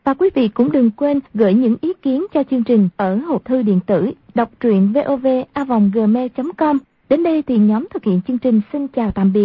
Và quý vị cũng đừng quên gửi những ý kiến cho chương trình ở hộp thư điện tử đọc truyện vov@gmail.com. Đến đây thì nhóm thực hiện chương trình xin chào tạm biệt.